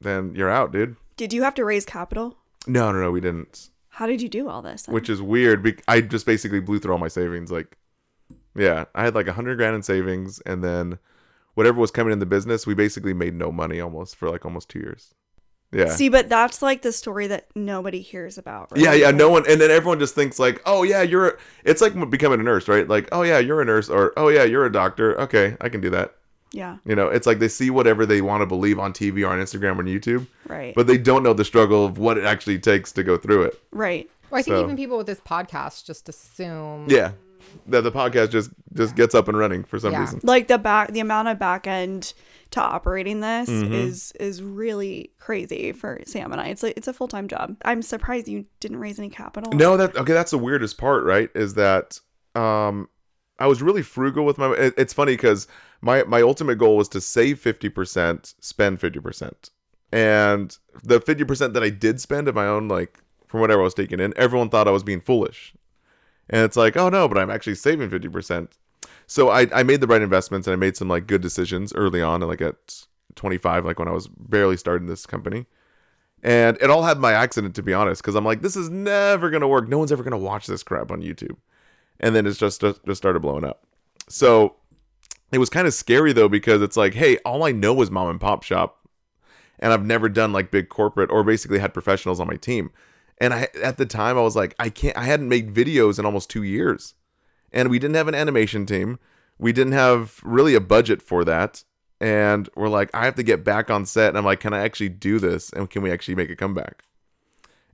then you're out, dude. Did you have to raise capital? No, no, no, we didn't. How did you do all this then? Which is weird. Be- I just basically blew through all my savings. Like, yeah, I had like a hundred grand in savings. And then whatever was coming in the business, we basically made no money almost for like almost two years. Yeah. See, but that's like the story that nobody hears about, right? Yeah, yeah, no one. And then everyone just thinks like, oh, yeah, you're a, it's like becoming a nurse, right? Like, oh, yeah, you're a nurse, or oh, yeah, you're a doctor. Okay, I can do that. Yeah. You know, it's like they see whatever they want to believe on T V or on Instagram or on YouTube. Right. But they don't know the struggle of what it actually takes to go through it. Right. Well, I think so, even people with this podcast just assume. Yeah. That the podcast just, just gets up and running for some yeah. reason. Like the back, the amount of back end to operating this mm-hmm. is is really crazy for Sam and I. It's like it's a full time job. I'm surprised you didn't raise any capital. No, that okay. That's the weirdest part, right? Is that um, I was really frugal with my. It, it's funny because my my ultimate goal was to save fifty percent, spend fifty percent, and the fifty percent that I did spend of my own, like from whatever I was taking in, everyone thought I was being foolish. And it's like, oh, no, but I'm actually saving fifty percent. So I, I made the right investments and I made some like good decisions early on, like at twenty-five, like when I was barely starting this company. And it all had my accident, to be honest, because I'm like, this is never going to work. No one's ever going to watch this crap on YouTube. And then it's just, just just started blowing up. So it was kind of scary, though, because it's like, hey, all I know is mom and pop shop. And I've never done like big corporate or basically had professionals on my team. And I, at the time, I was like, I can't, I hadn't made videos in almost two years. And we didn't have an animation team. we didn't have really a budget for that. And we're like, I have to get back on set. And I'm like, can I actually do this? And can we actually make a comeback?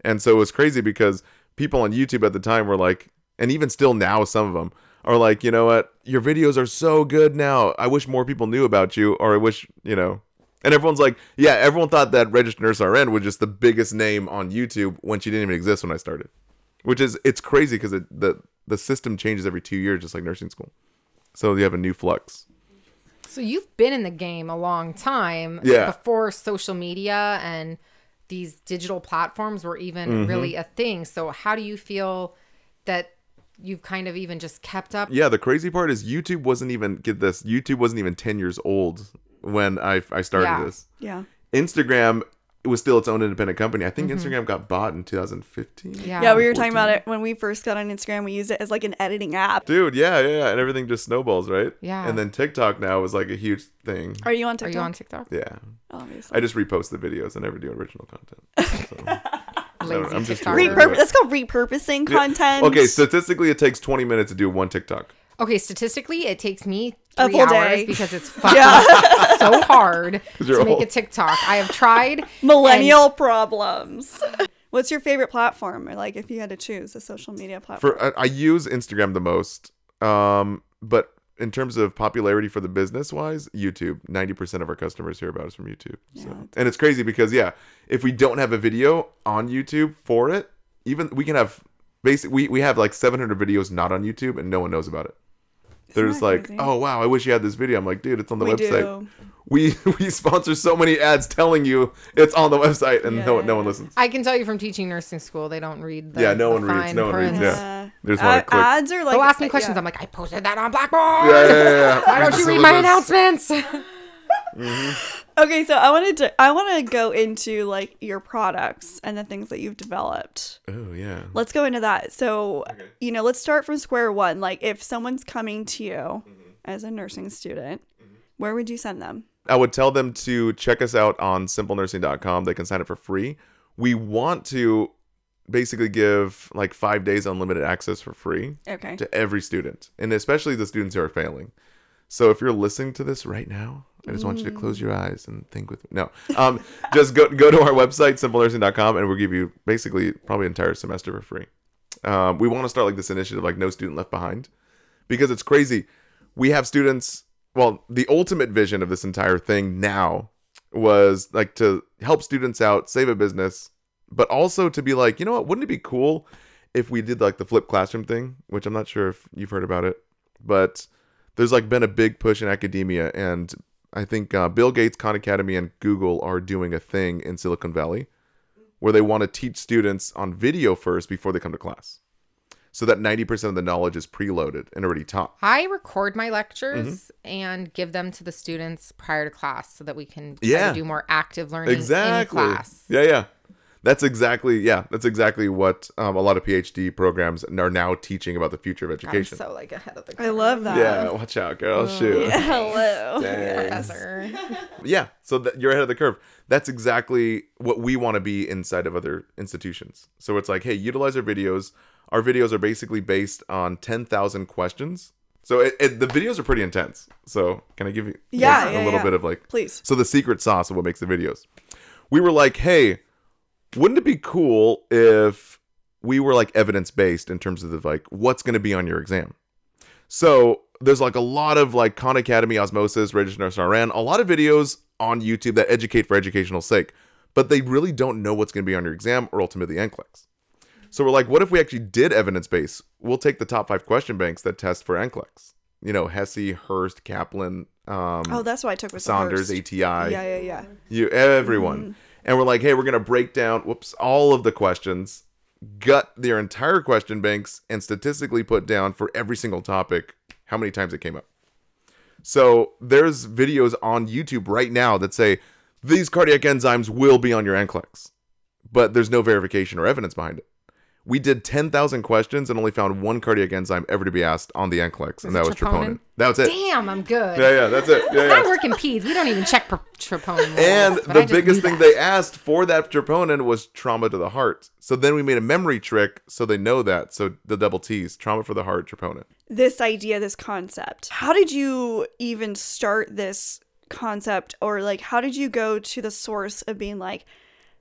And so it was crazy because people on YouTube at the time were like, and even still now, some of them are like, you know what? Your videos are so good now. I wish more people knew about you, or I wish, you know. And everyone's like, yeah, everyone thought that Registered Nurse R N was just the biggest name on YouTube when she didn't even exist when I started. Which is, it's crazy because it, the, the system changes every two years, just like nursing school. So you have a new flux. So you've been in the game a long time. Yeah. Before social media and these digital platforms were even mm-hmm. really a thing. So how do you feel that you've kind of even just kept up? Yeah, the crazy part is YouTube wasn't even, get this, YouTube wasn't even ten years old when I I started yeah. this. Yeah. Instagram, it was still its own independent company. I think mm-hmm. Instagram got bought in two thousand fifteen. Yeah, yeah we were talking about it when we first got on Instagram. We used it as like an editing app. Dude, yeah, yeah. And everything just snowballs, right? Yeah. And then TikTok now is like a huge thing. Are you on TikTok? Are you on TikTok? Yeah. Obviously. I just repost the videos. I never do original content. So. Lazy I'm just Repurp- Let's go repurposing content. Yeah. Okay, statistically, it takes twenty minutes to do one TikTok. Okay, statistically, it takes me three hours day. because it's fucking yeah. so hard to old. make a TikTok. I have tried. Millennial and- problems. What's your favorite platform? Or like, if you had to choose a social media platform? For, I, I use Instagram the most, um, but in terms of popularity for the business wise, YouTube. ninety percent of our customers hear about us from YouTube. Yeah, so. And it's crazy because, yeah, if we don't have a video on YouTube for it, even we can have basically, we, we have like seven hundred videos not on YouTube and no one knows about it. Isn't They're just like, crazy? Oh, wow, I wish you had this video. I'm like, dude, it's on the we website. Do. We we sponsor so many ads telling you it's on the website and yeah. no, no one listens. I can tell you from teaching nursing school, they don't read the Yeah, no the one reads. No one print. reads. Yeah. There's a lot of clicks. Ads are like, they'll ask me questions. Yeah. I'm like, I posted that on Blackboard. Yeah, yeah, yeah. Why don't you read my announcements? mm-hmm. Okay, so I wanted to I want to go into like your products and the things that you've developed. Oh, yeah. Let's go into that. So, okay. you know, let's start from square one. Like if someone's coming to you mm-hmm. as a nursing student, mm-hmm. where would you send them? I would tell them to check us out on simple nursing dot com. They can sign up for free. We want to basically give like five days unlimited access for free okay. to every student, and especially the students who are failing. So if you're listening to this right now, I just mm. want you to close your eyes and think with me. No, um, just go go to our website, simple nursing dot com, and we'll give you basically probably an entire semester for free. Um, we want to start like this initiative, like No Student Left Behind, because it's crazy. We have students... Well, the ultimate vision of this entire thing now was like to help students out, save a business, but also to be like, you know what, wouldn't it be cool if we did like the flipped classroom thing, which I'm not sure if you've heard about it, but there's like been a big push in academia. And I think uh, Bill Gates, Khan Academy, and Google are doing a thing in Silicon Valley where they want to teach students on video first before they come to class. So that ninety percent of the knowledge is preloaded and already taught. I record my lectures mm-hmm. and give them to the students prior to class so that we can yeah. do more active learning exactly. in class. Yeah, yeah. That's exactly, yeah, that's exactly what um, a lot of P H D programs are now teaching about the future of education. I'm so like ahead of the curve. I love that. Yeah, watch out, girl. Oh, shoot. Yeah, hello. Professor. Yeah, so that you're ahead of the curve. That's exactly what we want to be inside of other institutions. So it's like, hey, utilize our videos. Our videos are basically based on ten thousand questions. So it, it, the videos are pretty intense. So can I give you yeah, yeah, a little yeah. bit of like... Please. So the secret sauce of what makes the videos. We were like, hey, wouldn't it be cool if we were like evidence-based in terms of the, like what's going to be on your exam? So there's like a lot of like Khan Academy, Osmosis, Registered Nurse R N, a lot of videos on YouTube that educate for educational sake. But they really don't know what's going to be on your exam or ultimately N C L E X. So we're like, what if we actually did evidence-based? We'll take the top five question banks that test for N C L E X. You know, Hesse, Hearst, Kaplan. Um, oh, that's what I took with Saunders, the Hearst. A T I. Yeah, yeah, yeah. You, everyone. Mm-hmm. And we're like, hey, we're going to break down, whoops, all of the questions, gut their entire question banks, and statistically put down for every single topic how many times it came up. So there's videos on YouTube right now that say, these cardiac enzymes will be on your N C L E X. But there's no verification or evidence behind it. We did ten thousand questions and only found one cardiac enzyme ever to be asked on the N C L E X, and that was troponin. That was it. Damn, I'm good. Yeah, yeah, that's it. Yeah, yeah. I work in peds. We don't even check per- troponin. And the I biggest thing they asked for that troponin was trauma to the heart. So then we made a memory trick so they know that. So the double T's, trauma for the heart, troponin. this idea, this concept. How did you even start this concept, or like how did you go to the source of being like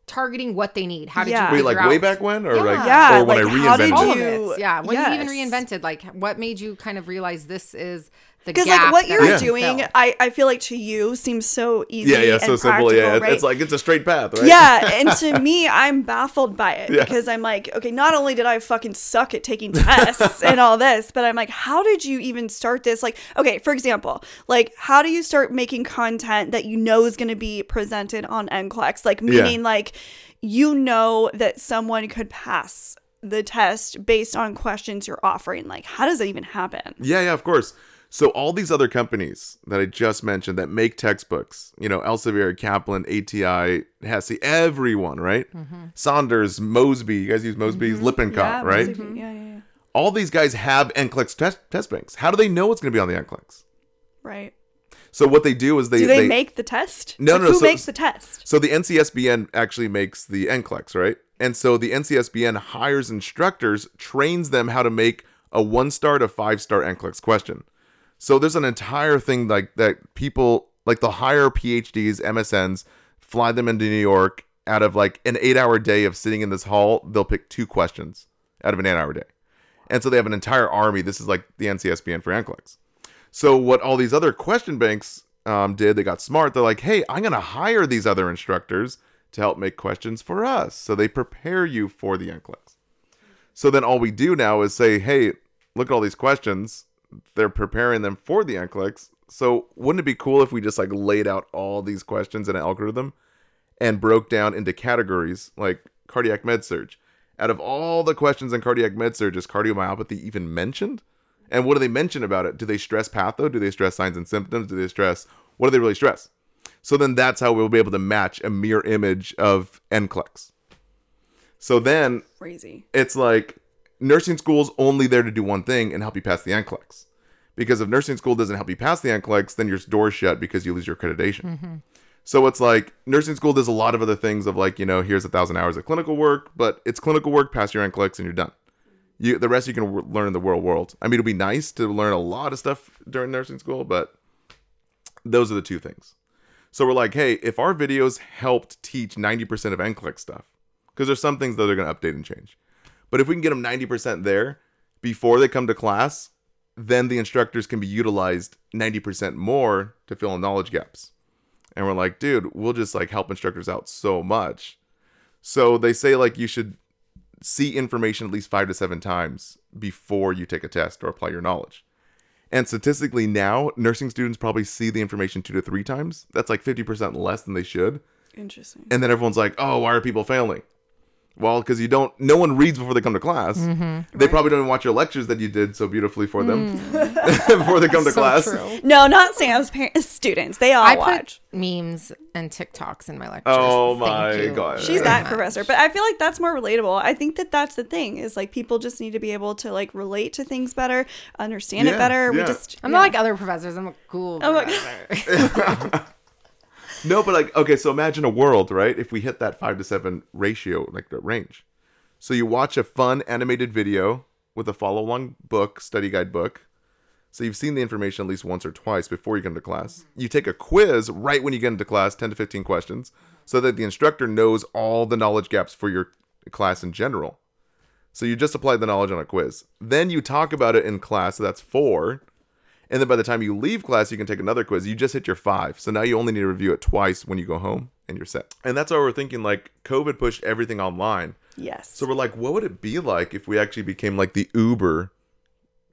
targeting what they need? How did yeah. you Wait, like out? way back when, or yeah. like yeah, or when like, I reinvented all of it? Yeah, when yes. you even reinvented, like what made you kind of realize this is the gap? Because like what you're I doing, I, I feel like to you seems so easy. Yeah, yeah, and so simple. Yeah, right? It's like it's a straight path, right? Yeah, and to me, I'm baffled by it yeah. because I'm like, okay, not only did I fucking suck at taking tests and all this, but I'm like, how did you even start this? Like, okay, for example, like how do you start making content that you know is going to be presented on N C L E X? Like meaning yeah. like. You know that someone could pass the test based on questions you're offering. Like, how does that even happen? Yeah, yeah, of course. So all these other companies that I just mentioned that make textbooks, you know, Elsevier, Kaplan, A T I, Hesse, everyone, right? Mm-hmm. Saunders, Mosby, you guys use Mosby's, mm-hmm. Lippincott, yeah, right? Mm-hmm. Yeah, yeah, yeah. All these guys have N C L E X test, test banks. How do they know what's going to be on the N C L E X? Right. So what they do is they... Do they, they make the test? No, like no, no. Who so, makes the test? So the N C S B N actually makes the N C L E X, right? And so the N C S B N hires instructors, trains them how to make a one-star to five-star N C L E X question. So there's an entire thing like that people, like the hire P H Ds, M S Ns, fly them into New York. Out of like an eight-hour day of sitting in this hall, they'll pick two questions out of an eight-hour day. And so they have an entire army. This is like the N C S B N for N C L E X. So what all these other question banks um, did, they got smart. They're like, hey, I'm going to hire these other instructors to help make questions for us. So they prepare you for the N C L E X. So then all we do now is say, hey, look at all these questions. They're preparing them for the N C L E X. So wouldn't it be cool if we just like laid out all these questions in an algorithm and broke down into categories like cardiac med surg? Out of all the questions in cardiac med surg, is cardiomyopathy even mentioned? And what do they mention about it? Do they stress patho? Do they stress signs and symptoms? Do they stress... What do they really stress? So then that's how we'll be able to match a mirror image of N C L E X. So then... Crazy. It's like nursing school's only there to do one thing and help you pass the N C L E X. Because if nursing school doesn't help you pass the N C L E X, then your door's shut because you lose your accreditation. Mm-hmm. So it's like nursing school does a lot of other things of like, you know, here's a thousand hours of clinical work, but it's clinical work, pass your N C L E X, and you're done. You, the rest you can w- learn in the real world. I mean, it'll be nice to learn a lot of stuff during nursing school, but those are the two things. So we're like, hey, if our videos helped teach ninety percent of N C L E X stuff, because there's some things that they're going to update and change. But if we can get them ninety percent there before they come to class, then the instructors can be utilized ninety percent more to fill in knowledge gaps. And we're like, dude, we'll just like help instructors out so much. So they say like you should see information at least five to seven times before you take a test or apply your knowledge. And statistically now, nursing students probably see the information two to three times. That's like fifty percent less than they should. Interesting. And then everyone's like, oh, why are people failing? Well, because you don't, no one reads before they come to class. Mm-hmm. They right. probably don't even watch your lectures that you did so beautifully for them mm. before they come to so class. True. No, not Sam's parents, students. They all I watch. Put memes and TikToks in my lectures. Oh my God. She's that professor. But I feel like that's more relatable. I think that that's the thing is like people just need to be able to like relate to things better, understand yeah, it better. Yeah. We just, I'm yeah. not like other professors. I'm a cool oh professor. No, but like, okay, so imagine a world, right? If we hit that five to seven ratio, like the range. So you watch a fun animated video with a follow-along book, study guide book. So you've seen the information at least once or twice before you come to class. You take a quiz right when you get into class, ten to fifteen questions, so that the instructor knows all the knowledge gaps for your class in general. So you just apply the knowledge on a quiz. Then you talk about it in class, so that's four. And then by the time you leave class, you can take another quiz. You just hit your five. So now you only need to review it twice when you go home and you're set. And that's why we're thinking like COVID pushed everything online. Yes. So we're like, what would it be like if we actually became like the Uber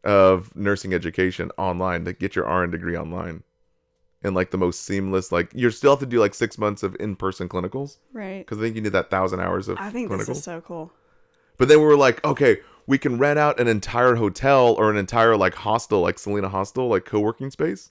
of nursing education online to get your R N degree online? And like the most seamless, like you still have to do like six months of in-person clinicals. Right. Because I think you need that thousand hours of I think clinicals. This is so cool. But then we were like, okay, we can rent out an entire hotel or an entire like hostel, like Selena Hostel, like co-working space.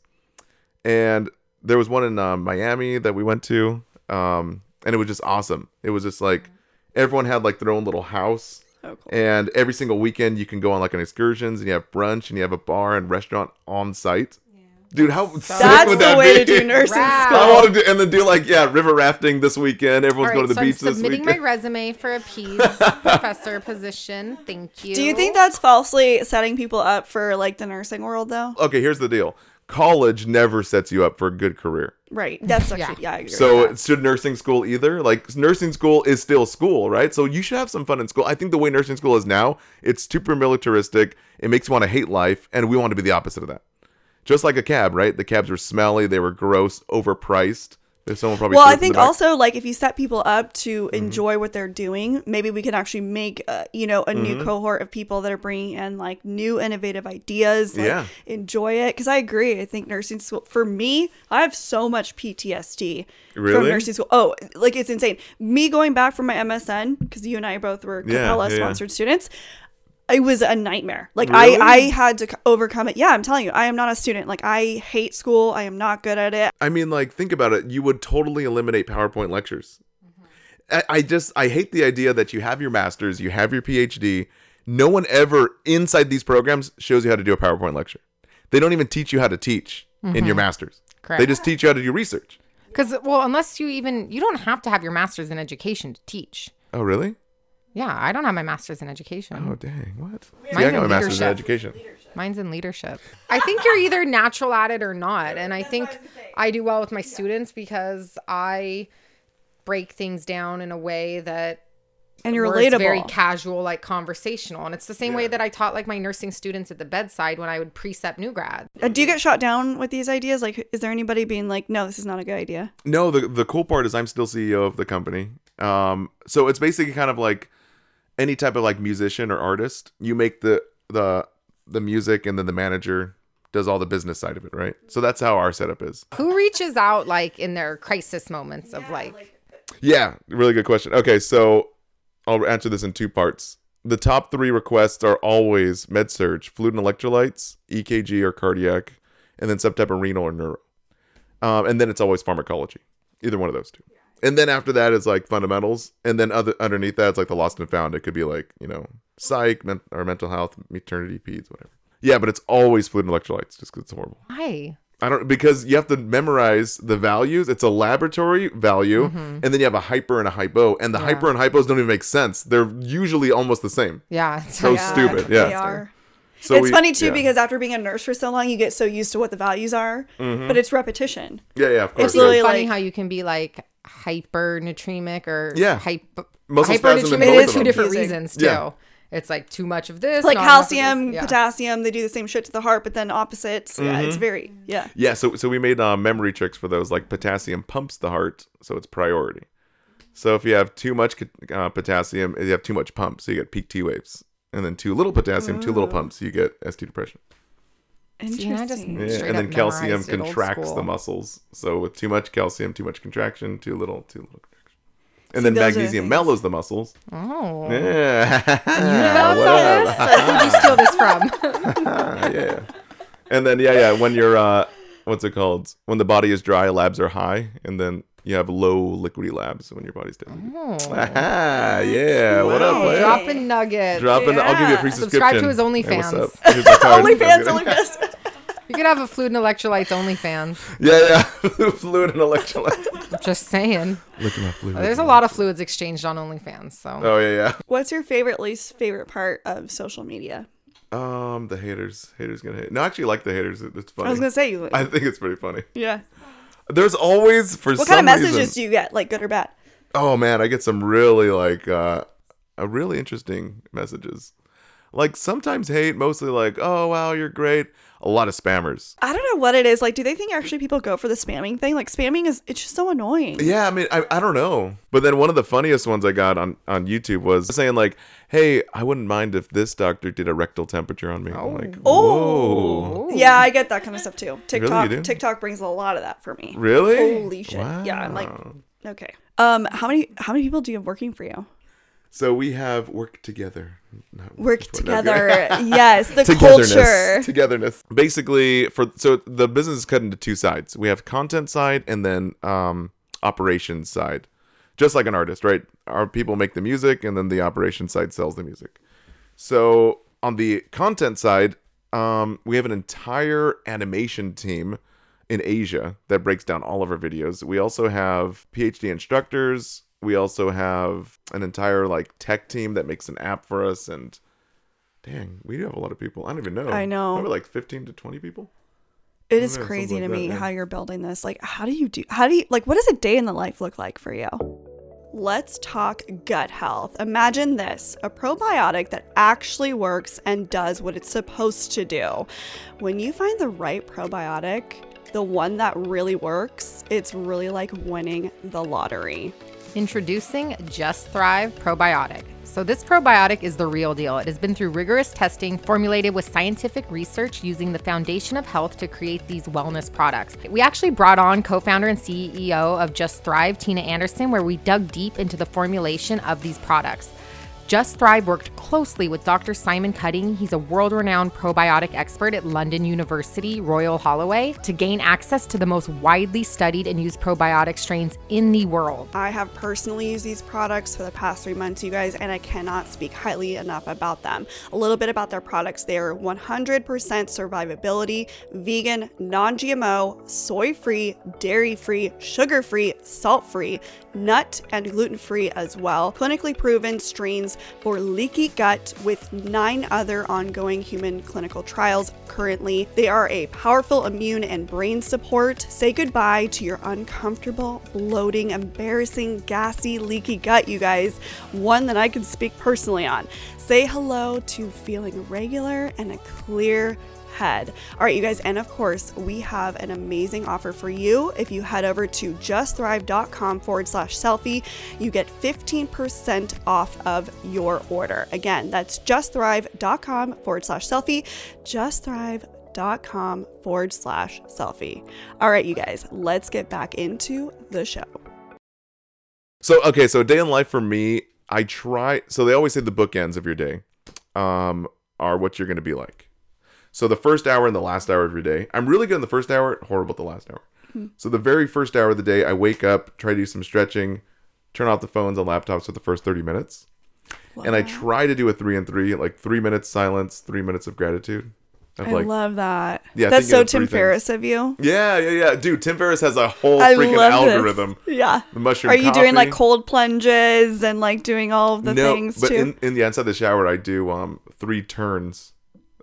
And there was one in uh, Miami that we went to, um, and it was just awesome. It was just like everyone had like their own little house, oh, cool. and every single weekend you can go on like on excursions, and you have brunch, and you have a bar and restaurant on site. Yeah. Dude, how so sick that's would that the way be? To do nursing wow. school. I want to do, and then do like, yeah, river rafting this weekend. Everyone's right, going to the so beach I'm this weekend. I'm submitting my resume for a P's professor position. Thank you. Do you think that's falsely setting people up for like the nursing world though? Okay, here's the deal. College never sets you up for a good career. Right. That's actually, yeah, yeah I agree. So should nursing school either? Like nursing school is still school, right? So you should have some fun in school. I think the way nursing school is now, it's super militaristic. It makes you want to hate life. And we want to be the opposite of that. Just like a cab, right? The cabs were smelly. They were gross, overpriced. There's someone probably. Well, I think also, like, if you set people up to enjoy mm-hmm. what they're doing, maybe we can actually make, uh, you know, a mm-hmm. new cohort of people that are bringing in, like, new innovative ideas. Like, yeah. Enjoy it. Because I agree. I think nursing school, for me, I have so much P T S D really? From nursing school. Oh, like, it's insane. Me going back from my M S N, because you and I both were Capella-sponsored yeah, yeah. students. It was a nightmare. Like, really? I, I had to overcome it. Yeah, I'm telling you, I am not a student. Like, I hate school. I am not good at it. I mean, like, think about it. You would totally eliminate PowerPoint lectures. Mm-hmm. I, I just, I hate the idea that you have your master's, you have your P H D. No one ever inside these programs shows you how to do a PowerPoint lecture. They don't even teach you how to teach mm-hmm. in your master's. Correct. They just teach you how to do research. Because, well, unless you even, you don't have to have your master's in education to teach. Oh, really? Yeah, I don't have my master's in education. Oh, dang. What? See, Mine's I got my master's in education. Mine's in leadership. I think you're either natural at it or not. And I think I do well with my students because I break things down in a way that and you're relatable. It's very casual, like conversational. And it's the same yeah. way that I taught like my nursing students at the bedside when I would precept new grads. Uh, do you get shot down with these ideas? Like, is there anybody being like, no, this is not a good idea? No, the, the cool part is I'm still C E O of the company. Um, so it's basically kind of like, any type of like musician or artist, you make the the the music and then the manager does all the business side of it, right? So that's how our setup is. Who reaches out like in their crisis moments yeah, of like... like... Yeah, really good question. Okay, so I'll answer this in two parts. The top three requests are always MedSurg, fluid and electrolytes, E K G or cardiac, and then some type of renal or neuro. Um, and then it's always pharmacology, either one of those two. And then after that is like fundamentals. And then other underneath that is like the lost and found. It could be like, you know, psych men- or mental health, maternity, peds, whatever. Yeah, but it's always fluid and electrolytes just because it's horrible. Why? I don't, because you have to memorize the values. It's a laboratory value. Mm-hmm. And then you have a hyper and a hypo. And the yeah. hyper and hypos don't even make sense. They're usually almost the same. Yeah. It's so yeah, stupid. Yeah. They are. So it's we, funny too yeah. because after being a nurse for so long, you get so used to what the values are, mm-hmm. but it's repetition. Yeah, yeah, of course. It's really funny like, how you can be like hypernatremic or yeah, hypo- hypernatremic. It is two different reasons too. Yeah. It's like too much of this, it's like calcium, yeah. potassium. They do the same shit to the heart, but then opposites. Mm-hmm. Yeah, it's very yeah. Yeah, so so we made uh, memory tricks for those. Like potassium pumps the heart, so it's priority. So if you have too much uh, potassium, you have too much pump, so you get peak T waves. And then too little potassium, Ooh. Too little pumps, you get S T depression. Interesting. Yeah, I just yeah. And then calcium contracts the muscles. So with too much calcium, too much contraction, too little, too little contraction. And See, then magnesium mellows the muscles. Oh. Yeah. You developed all this? Who'd you steal this from? yeah. And then, yeah, yeah, when you're, uh, what's it called? When the body is dry, labs are high. And then you have low liquidy labs when your body's dead. Oh. Aha, yeah. Wow. What up, man? Dropping nuggets. Dropping. Yeah. I'll give you a free subscription. Subscribe to his OnlyFans. OnlyFans, OnlyFans. You could have a fluid and electrolytes OnlyFans. Yeah, yeah. Fluid and electrolytes. Just saying. Look at my fluid. There's a lot of fluids exchanged on OnlyFans. So. Oh, yeah, yeah. What's your favorite, least favorite part of social media? Um, The haters. Haters gonna hate. No, I actually like the haters. It's funny. I was gonna say you like. I think it's pretty funny. Yeah. There's always, for some reason... What kind of messages reason, do you get, like good or bad? Oh, man, I get some really, like, uh, really interesting messages. Like, sometimes hate, mostly like, oh, wow, you're great. A lot of spammers. I don't know what it is. Like, do they think actually people go for the spamming thing? Like, spamming is, it's just so annoying. Yeah, I mean, I, I don't know. But then one of the funniest ones I got on, on YouTube was saying, like, hey, I wouldn't mind if this doctor did a rectal temperature on me. Oh. I'm like, whoa. Oh. Yeah, I get that kind of stuff, too. TikTok really, TikTok brings a lot of that for me. Really? Holy shit. Wow. Yeah, I'm like, okay. Um, How many how many people do you have working for you? So we have work together. Not work work together. Yes, the Togetherness. Culture. Togetherness. Basically, for so the business is cut into two sides. We have content side and then um, operations side. Just like an artist, right? Our people make the music and then the operations side sells the music. So on the content side, Um, we have an entire animation team in Asia that breaks down all of our videos. We also have PhD instructors. We also have an entire like tech team that makes an app for us. And dang, we do have a lot of people. I don't even know. I know. Probably like fifteen to twenty people. It is crazy like to that, me yeah. how you're building this. Like, how do you do, how do you, like, what does a day in the life look like for you? Let's talk gut health. Imagine this, a probiotic that actually works and does what it's supposed to do. When you find the right probiotic, the one that really works, it's really like winning the lottery. Introducing Just Thrive Probiotic. So this probiotic is the real deal. It has been through rigorous testing, formulated with scientific research, using the foundation of health to create these wellness products. We actually brought on co-founder and C E O of Just Thrive, Tina Anderson, where we dug deep into the formulation of these products. Just Thrive worked closely with Doctor Simon Cutting. He's a world-renowned probiotic expert at London University, Royal Holloway, to gain access to the most widely studied and used probiotic strains in the world. I have personally used these products for the past three months, you guys, and I cannot speak highly enough about them. A little bit about their products. They are one hundred percent survivability, vegan, non-G M O, soy-free, dairy-free, sugar-free, salt-free, nut and gluten-free as well. Clinically proven strains for leaky gut with nine other ongoing human clinical trials currently. They are a powerful immune and brain support. Say goodbye to your uncomfortable, bloating, embarrassing, gassy, leaky gut, you guys. One that I can speak personally on. Say hello to feeling regular and a clear head. All right, you guys, and of course, we have an amazing offer for you. If you head over to justthrive.com forward slash Cellfie, you get fifteen percent off of your order. Again, that's justthrive.com forward slash Cellfie, justthrive.com forward slash Cellfie. All right, you guys, let's get back into the show. So, okay, so a day in life for me, I try, so they always say the bookends of your day um, are what you're going to be like. So the first hour and the last hour of your day. I'm really good in the first hour, horrible at the last hour. Mm-hmm. So the very first hour of the day, I wake up, try to do some stretching, turn off the phones and laptops for the first thirty minutes. Wow. And I try to do a three and three, like three minutes silence, three minutes of gratitude. Of I like, love that. Yeah, that's so Tim Ferriss of you. Yeah, yeah, yeah. Dude, Tim Ferriss has a whole I freaking algorithm. This. Yeah. The mushroom Are you coffee. Doing like cold plunges and like doing all of the no, things but too? In, in the inside the shower, I do um three turns.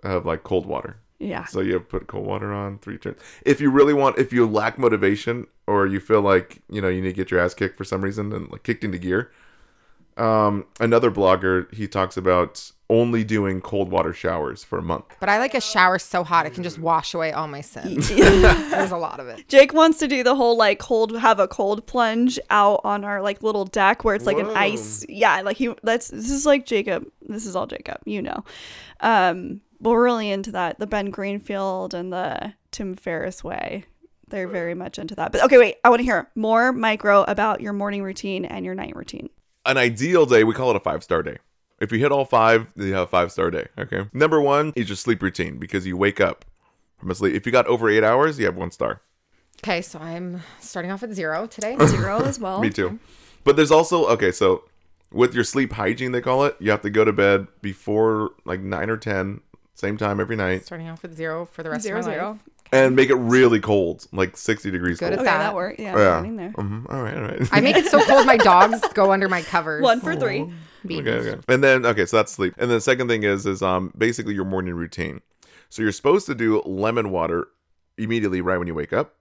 Of like cold water. Yeah. So you put cold water on three turns. If you really want, if you lack motivation or you feel like, you know, you need to get your ass kicked for some reason and like kicked into gear. Um, another blogger, he talks about only doing cold water showers for a month. But I like a shower so hot it can just wash away all my sins. There's a lot of it. Jake wants to do the whole like cold, have a cold plunge out on our like little deck where it's like Whoa. An ice. Yeah. Like he, that's, this is like Jacob. This is all Jacob, you know. Um, But we're really into that. The Ben Greenfield and the Tim Ferriss way. They're very much into that. But okay, wait. I want to hear more micro about your morning routine and your night routine. An ideal day, we call it a five-star day. If you hit all five, you have a five-star day, okay? Number one is your sleep routine because you wake up from sleep. If you got over eight hours, you have one star. Okay, so I'm starting off at zero today. Zero as well. Me too. But there's also, okay, so with your sleep hygiene, they call it, you have to go to bed before like nine or ten. Same time every night. Starting off with zero for the rest zero, of my zero. Life. And make it really cold, like sixty degrees Good cold. Good at that. Okay, that worked. Yeah, yeah. I'm there. Mm-hmm. All right, all right. I make it so cold my dogs go under my covers. One for three. Okay, okay. And then, okay, so that's sleep. And then the second thing is, is um basically your morning routine. So you're supposed to do lemon water immediately right when you wake up.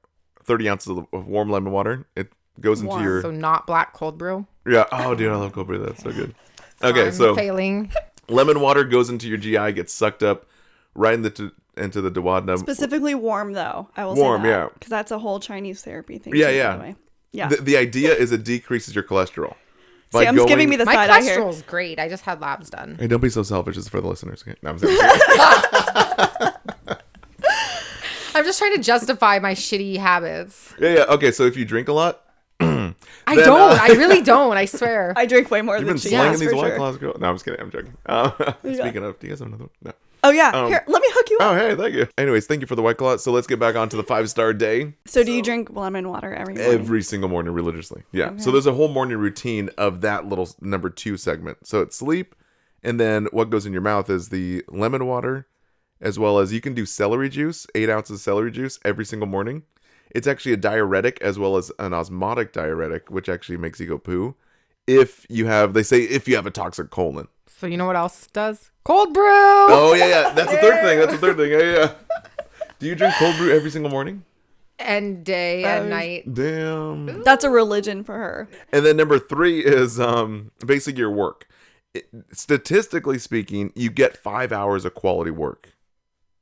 thirty ounces of warm lemon water. It goes into wow. your... So not black cold brew? Yeah. Oh, dude, I love cold brew. That's so good. So okay, I'm so... failing... Lemon water goes into your G I, gets sucked up right in the t- into the duodenum. Specifically warm, though. I will warm, say that. Warm, yeah. Because that's a whole Chinese therapy thing. Yeah, yeah. Anyway. Yeah. The, the idea is it decreases your cholesterol. Sam's going, giving me the side eye here. My cholesterol's great. I just had labs done. Hey, don't be so selfish. It's for the listeners. Okay? No, I'm sorry. I'm just trying to justify my shitty habits. Yeah, yeah. Okay, so if you drink a lot. I then, don't. Uh, I really don't. I swear. I drink way more You've than she does. You've been slinging these White Claws, girl. No, I'm just kidding. I'm joking. Um, yeah. Speaking of, do you guys have another one? No. Oh, yeah. Um, Here, let me hook you up. Oh, hey, thank you. Anyways, thank you for the White Claw. So let's get back on to the five-star day. So, so do you drink lemon water every morning? Every single morning, religiously. Yeah. Okay. So there's a whole morning routine of that little number two segment. So it's sleep, and then what goes in your mouth is the lemon water, as well as you can do celery juice, eight ounces of celery juice every single morning. It's actually a diuretic as well as an osmotic diuretic, which actually makes you go poo. If you have, they say, if you have a toxic colon. So you know what else does? Cold brew. Oh, yeah, yeah. That's the third thing. That's the third thing. Yeah, yeah. Do you drink cold brew every single morning? And day and uh, night. Damn. That's a religion for her. And then number three is um, basically your work. It, statistically speaking, you get five hours of quality work.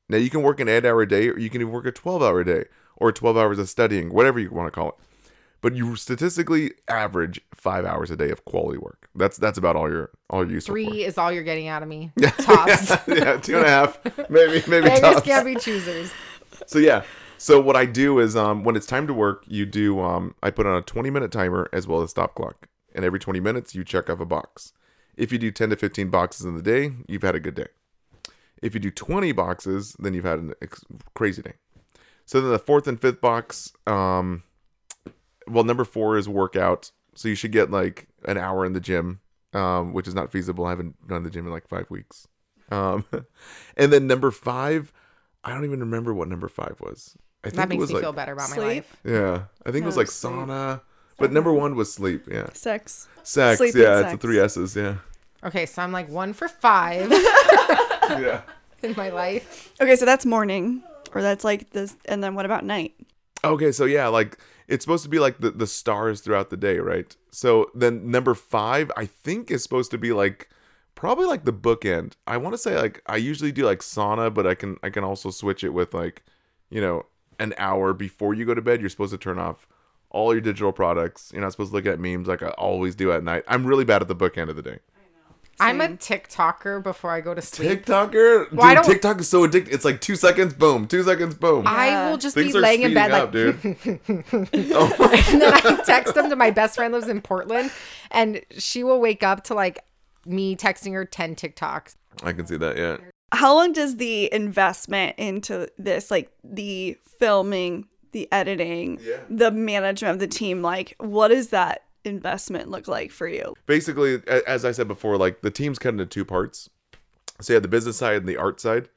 Now, you can work an eight-hour day, or you can even work a twelve-hour day, or twelve hours of studying, whatever you want to call it. But you statistically average five hours a day of quality work. That's that's about all your all you. Three for. Is all you're getting out of me. Yeah, tops. yeah, yeah, two and a half, maybe maybe. I just can't be choosers. So yeah, so what I do is um, when it's time to work, you do um, I put on a twenty minute timer as well as a stop clock, and every twenty minutes you check off a box. If you do ten to fifteen boxes in the day, you've had a good day. If you do twenty boxes, then you've had a ex- crazy day. So then the fourth and fifth box. Um, Well, number four is workout. So you should get like an hour in the gym, um, which is not feasible. I haven't done the gym in like five weeks. Um, and then number five, I don't even remember what number five was. I think that makes it was me like, feel better about sleep? My life. Yeah. I think no, it was like sleep. Sauna. But okay. Number one was sleep. Yeah. Sex. Sex. Sleep yeah. It's sex. The three S's. Yeah. Okay. So I'm like one for five yeah. in my life. Okay. So that's morning or that's like this. And then what about night? Okay. So yeah, like. It's supposed to be like the, the stars throughout the day, right? So then number five, I think, is supposed to be like probably like the bookend. I want to say like I usually do like sauna, but I can I can also switch it with like, you know, an hour before you go to bed. You're supposed to turn off all your digital products. You're not supposed to look at memes like I always do at night. I'm really bad at the bookend of the day. Same. I'm a TikToker before I go to sleep. TikToker? Well, dude, TikTok is so addictive. It's like two seconds, boom. Two seconds, boom. I will just Things be laying in bed up, like... dude. oh. And then I text them to my best friend lives in Portland. And she will wake up to like me texting her ten TikToks. I can see that, yeah. How long does the investment into this, like the filming, the editing, yeah. the management of the team, like what is that? Investment look like for you? Basically, as I said before, like the team's cut into two parts. So you have the business side and the art side.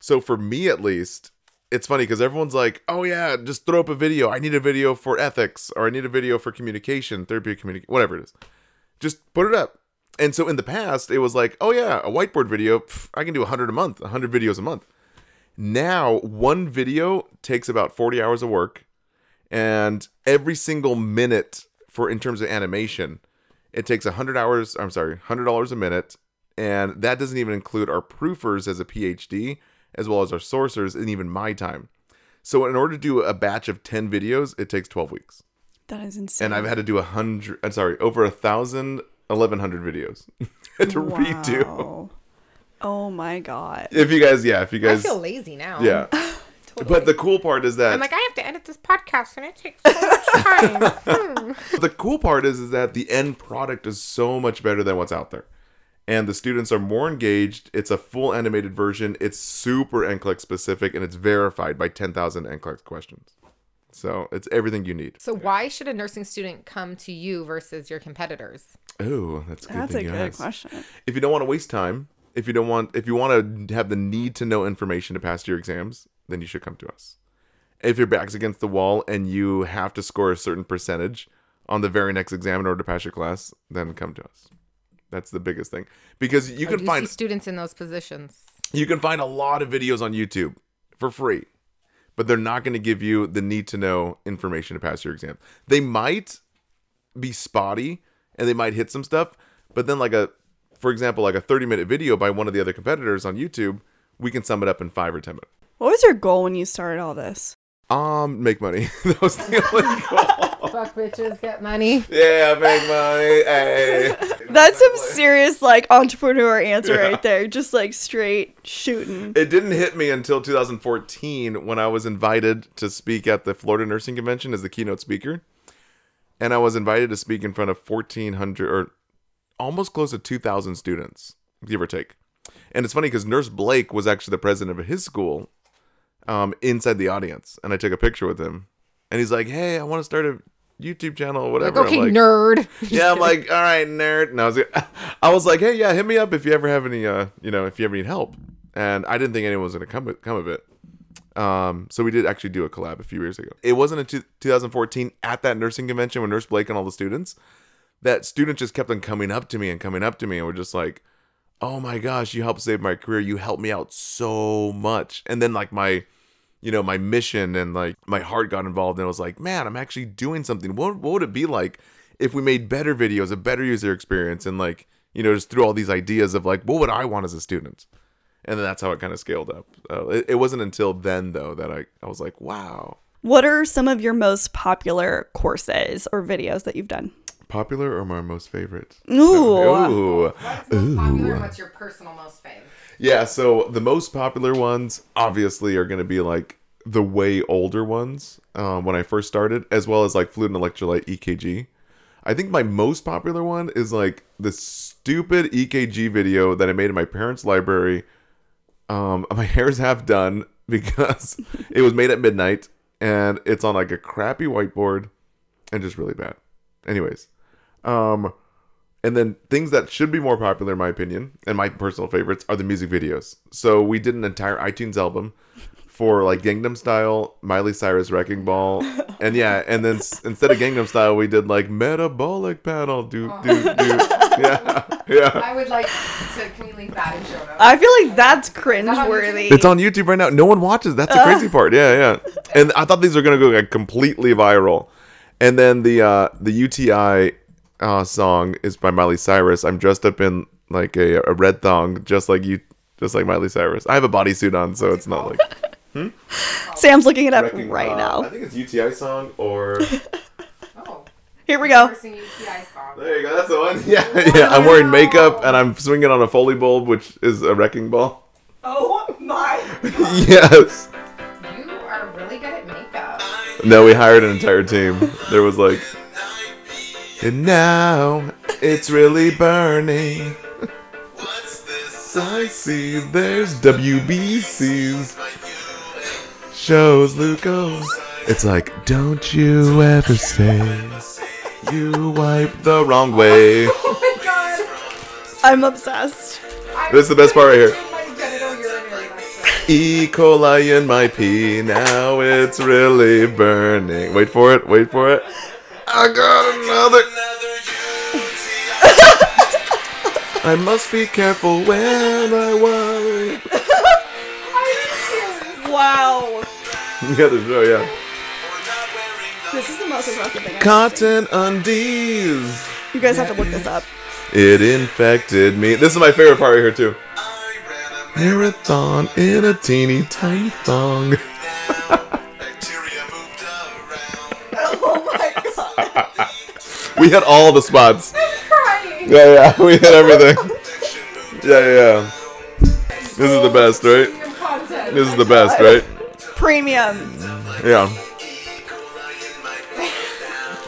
So for me, at least, it's funny because everyone's like, oh yeah, just throw up a video. I need a video for ethics, or I need a video for communication, therapeutic communication, whatever it is. Just put it up. And so in the past, it was like, oh yeah, a whiteboard video. Pff, I can do one hundred a month, one hundred videos a month. Now, one video takes about forty hours of work, and every single minute for in terms of animation, it takes one hundred hours, I'm sorry, one hundred dollars a minute. And that doesn't even include our proofers as a P H D, as well as our sourcers, and even my time. So in order to do a batch of ten videos, it takes twelve weeks. That is insane. And I've had to do a hundred, I'm sorry, over a thousand, eleven hundred videos to wow. redo. Oh my God. If you guys, yeah, if you guys. I feel lazy now. Yeah. Totally. But the cool part is that... I'm like, I have to edit this podcast and it takes so much time. hmm. The cool part is, is that the end product is so much better than what's out there. And the students are more engaged. It's a full animated version. It's super N C L E X specific, and it's verified by ten thousand N C L E X questions. So it's everything you need. So why should a nursing student come to you versus your competitors? Oh, that's a good, that's thing a good question. If you don't want to waste time, if you don't want, if you want to have the need to know information to pass your exams... then you should come to us. If your back's against the wall and you have to score a certain percentage on the very next exam in order to pass your class, then come to us. That's the biggest thing. Because you can find... I do see students in those positions. You can find a lot of videos on YouTube for free, but they're not going to give you the need-to-know information to pass your exam. They might be spotty, and they might hit some stuff, but then like a, for example, like a thirty-minute video by one of the other competitors on YouTube, we can sum it up in five or ten minutes. What was your goal when you started all this? Um, make money. That was the only goal. Fuck bitches, get money. Yeah, make money. Hey. That's some serious like entrepreneur answer yeah. right there. Just like straight shooting. It didn't hit me until two thousand fourteen when I was invited to speak at the Florida Nursing Convention as the keynote speaker. And I was invited to speak in front of fourteen hundred or almost close to two thousand students, give or take. And it's funny because Nurse Blake was actually the president of his school. Um, inside the audience, and I took a picture with him, and he's like, "Hey, I want to start a YouTube channel or whatever." Like, okay, like, nerd. Yeah, I'm like, "All right, nerd." And I was, like, I was like, "Hey, yeah, hit me up if you ever have any, uh, you know, if you ever need help." and I didn't think anyone was going to come with, come of it. Um, so we did actually do a collab a few years ago. It wasn't until two thousand fourteen at that nursing convention with Nurse Blake and all the students that students just kept on coming up to me and coming up to me and were just like, oh my gosh, you helped save my career. You helped me out so much. And then like my, you know, my mission and like my heart got involved and I was like, man, I'm actually doing something. What, what would it be like if we made better videos, a better user experience, and like, you know, just threw all these ideas of like, what would I want as a student? And then that's how it kind of scaled up. Uh, it, it wasn't until then, though, that I, I was like, wow. What are some of your most popular courses or videos that you've done? Popular or my most favorite? Ooh. Ooh. What's most popular and what's your personal most favorite? Yeah, so the most popular ones, obviously, are going to be like the way older ones um, when I first started, as well as like fluid and electrolyte E K G. I think my most popular one is like the stupid E K G video that I made in my parents' library. Um, my hair's half done because it was made at midnight and it's on like a crappy whiteboard and just really bad. Anyways, um, and then things that should be more popular in my opinion and my personal favorites are the music videos. So we did an entire iTunes album for like Gangnam Style, Miley Cyrus Wrecking Ball, and yeah, and then s- instead of Gangnam Style, we did like Metabolic Panel, do do do. Yeah, yeah. I would like to, can we link that in show notes? I feel like that's cringeworthy. It's on YouTube right now. No one watches. That's the uh. crazy part. Yeah, yeah. And I thought these were going to go like completely viral. And then the uh, the U T I uh, song is by Miley Cyrus. I'm dressed up in like a, a red thong, just like you, just like Miley Cyrus. I have a bodysuit on, so it's not like... Hmm? Sam's looking it up Wrecking, right uh, now. I think it's U T I song or... Here we go. There you go. That's the one. Yeah, yeah. I'm wearing makeup and I'm swinging on a Foley bulb, which is a wrecking ball. Oh my God. Yes. You are really good at makeup. No, we hired an entire team. There was like, and now it's really burning. What's this? I see there's W B C's shows, Lucas. It's like, don't you ever say. You wipe the wrong way. Oh my God. I'm obsessed. I'm this is the best part right here. E. coli in my pee. Now it's really burning. Wait for it. Wait for it. I got another. I must be careful when I worry. Wow. You got the show, yeah. This is the most impressive thing I've Cotton undies. You guys have to look this up. It infected me. This is my favorite part right here, too. Marathon in a teeny tiny thong. Bacteria moved around. Oh my God. We had all the spots. I'm crying. Yeah, yeah. We had everything. Yeah, yeah. This is the best, right? This is the best, right? Premium. Yeah.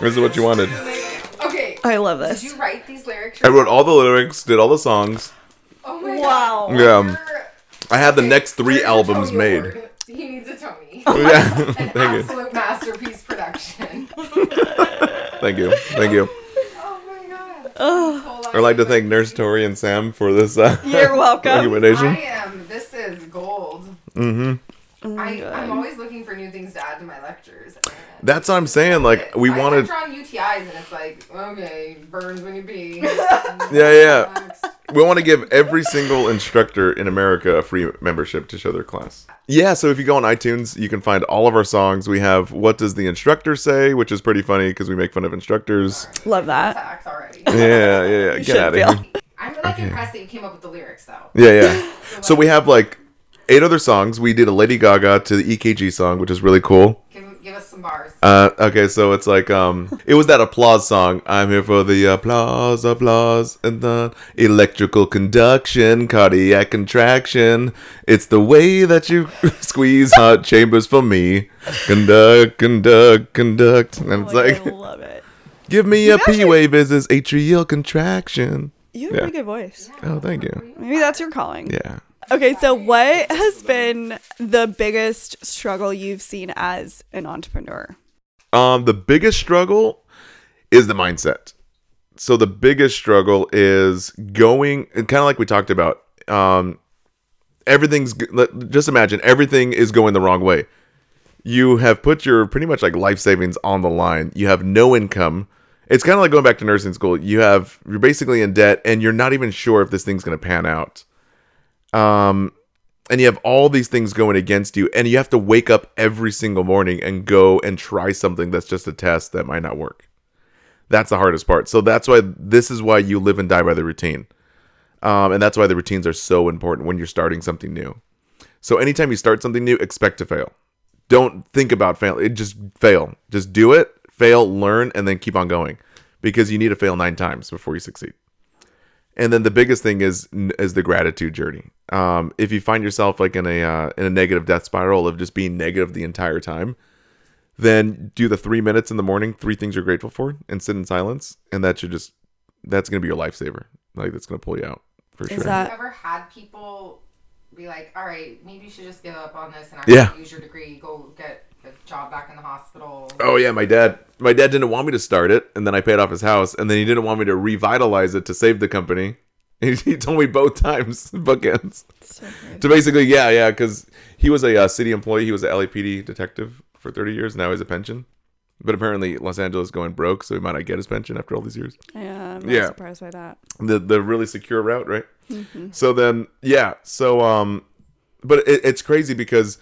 This is what you wanted. Okay. I love this. Did you write these lyrics? I wrote all the lyrics, did all the songs. Oh my wow. God. Wow. Yeah. I had the okay. next three Here's albums made. Award. He needs a Tony. Oh yeah. An absolute masterpiece production. Thank you. Thank you. Oh my God. Oh. I'd like to thank Nurse Tori and Sam for this uh, You're welcome. Recommendation. I am. This is gold. Mm-hmm. Oh I, I'm always looking for new things to add to my lectures. That's what I'm saying. Like we I wanted. I lecture on U T Is, and it's like, okay, burns when you pee. yeah, yeah. We want to give every single instructor in America a free membership to show their class. Yeah, so if you go on iTunes, you can find all of our songs. We have "What Does the Instructor Say," which is pretty funny because we make fun of instructors. Love that. Yeah, yeah, yeah. You Get out feel. Of here. I'm like okay. impressed that you came up with the lyrics, though. Yeah, yeah. so, like, so we have like. Eight other songs. We did a Lady Gaga to the E K G song, which is really cool. Give, give us some bars. Uh, okay, so it's like, um, it was that applause song. I'm here for the applause, applause, and the electrical conduction, cardiac contraction. It's the way that you squeeze hot chambers for me. Conduct, conduct, conduct. And it's oh, like, I love it. Give me you a P wave as is atrial contraction. You have yeah. a pretty good voice. Yeah. Oh, thank you. Maybe that's your calling. Yeah. Okay, so what has been the biggest struggle you've seen as an entrepreneur? Um, the biggest struggle is the mindset. So the biggest struggle is going, and kind of like we talked about, um, everything's just imagine everything is going the wrong way. You have put your pretty much like life savings on the line. You have no income. It's kind of like going back to nursing school. You have you're basically in debt, and you're not even sure if this thing's going to pan out. Um, and you have all these things going against you, and you have to wake up every single morning and go and try something that's just a test that might not work. That's the hardest part. So that's why this is why you live and die by the routine, um, and that's why the routines are so important when you're starting something new. So anytime you start something new, expect to fail. Don't think about failing. Just fail. Just do it. Fail, learn, and then keep on going, because you need to fail nine times before you succeed. And then the biggest thing is is the gratitude journey. Um, if you find yourself like in a uh, in a negative death spiral of just being negative the entire time, then do the three minutes in the morning, three things you're grateful for, and sit in silence. And that should just that's gonna be your lifesaver. Like that's gonna pull you out for is sure. That- Have you ever had people be like, all right, maybe you should just give up on this and actually yeah. use your degree, go get a job back in the hospital? Oh yeah, my dad. My dad didn't want me to start it, and then I paid off his house, and then he didn't want me to revitalize it to save the company. He, he told me both times, bookends. So, so basically, yeah, yeah, because he was a uh, city employee. He was an L A P D detective for thirty years. Now he's a pension. But apparently Los Angeles going broke, so he might not get his pension after all these years. Yeah, I'm not yeah. surprised by that. The the really secure route, right? Mm-hmm. So then, yeah. So, um, but it, it's crazy because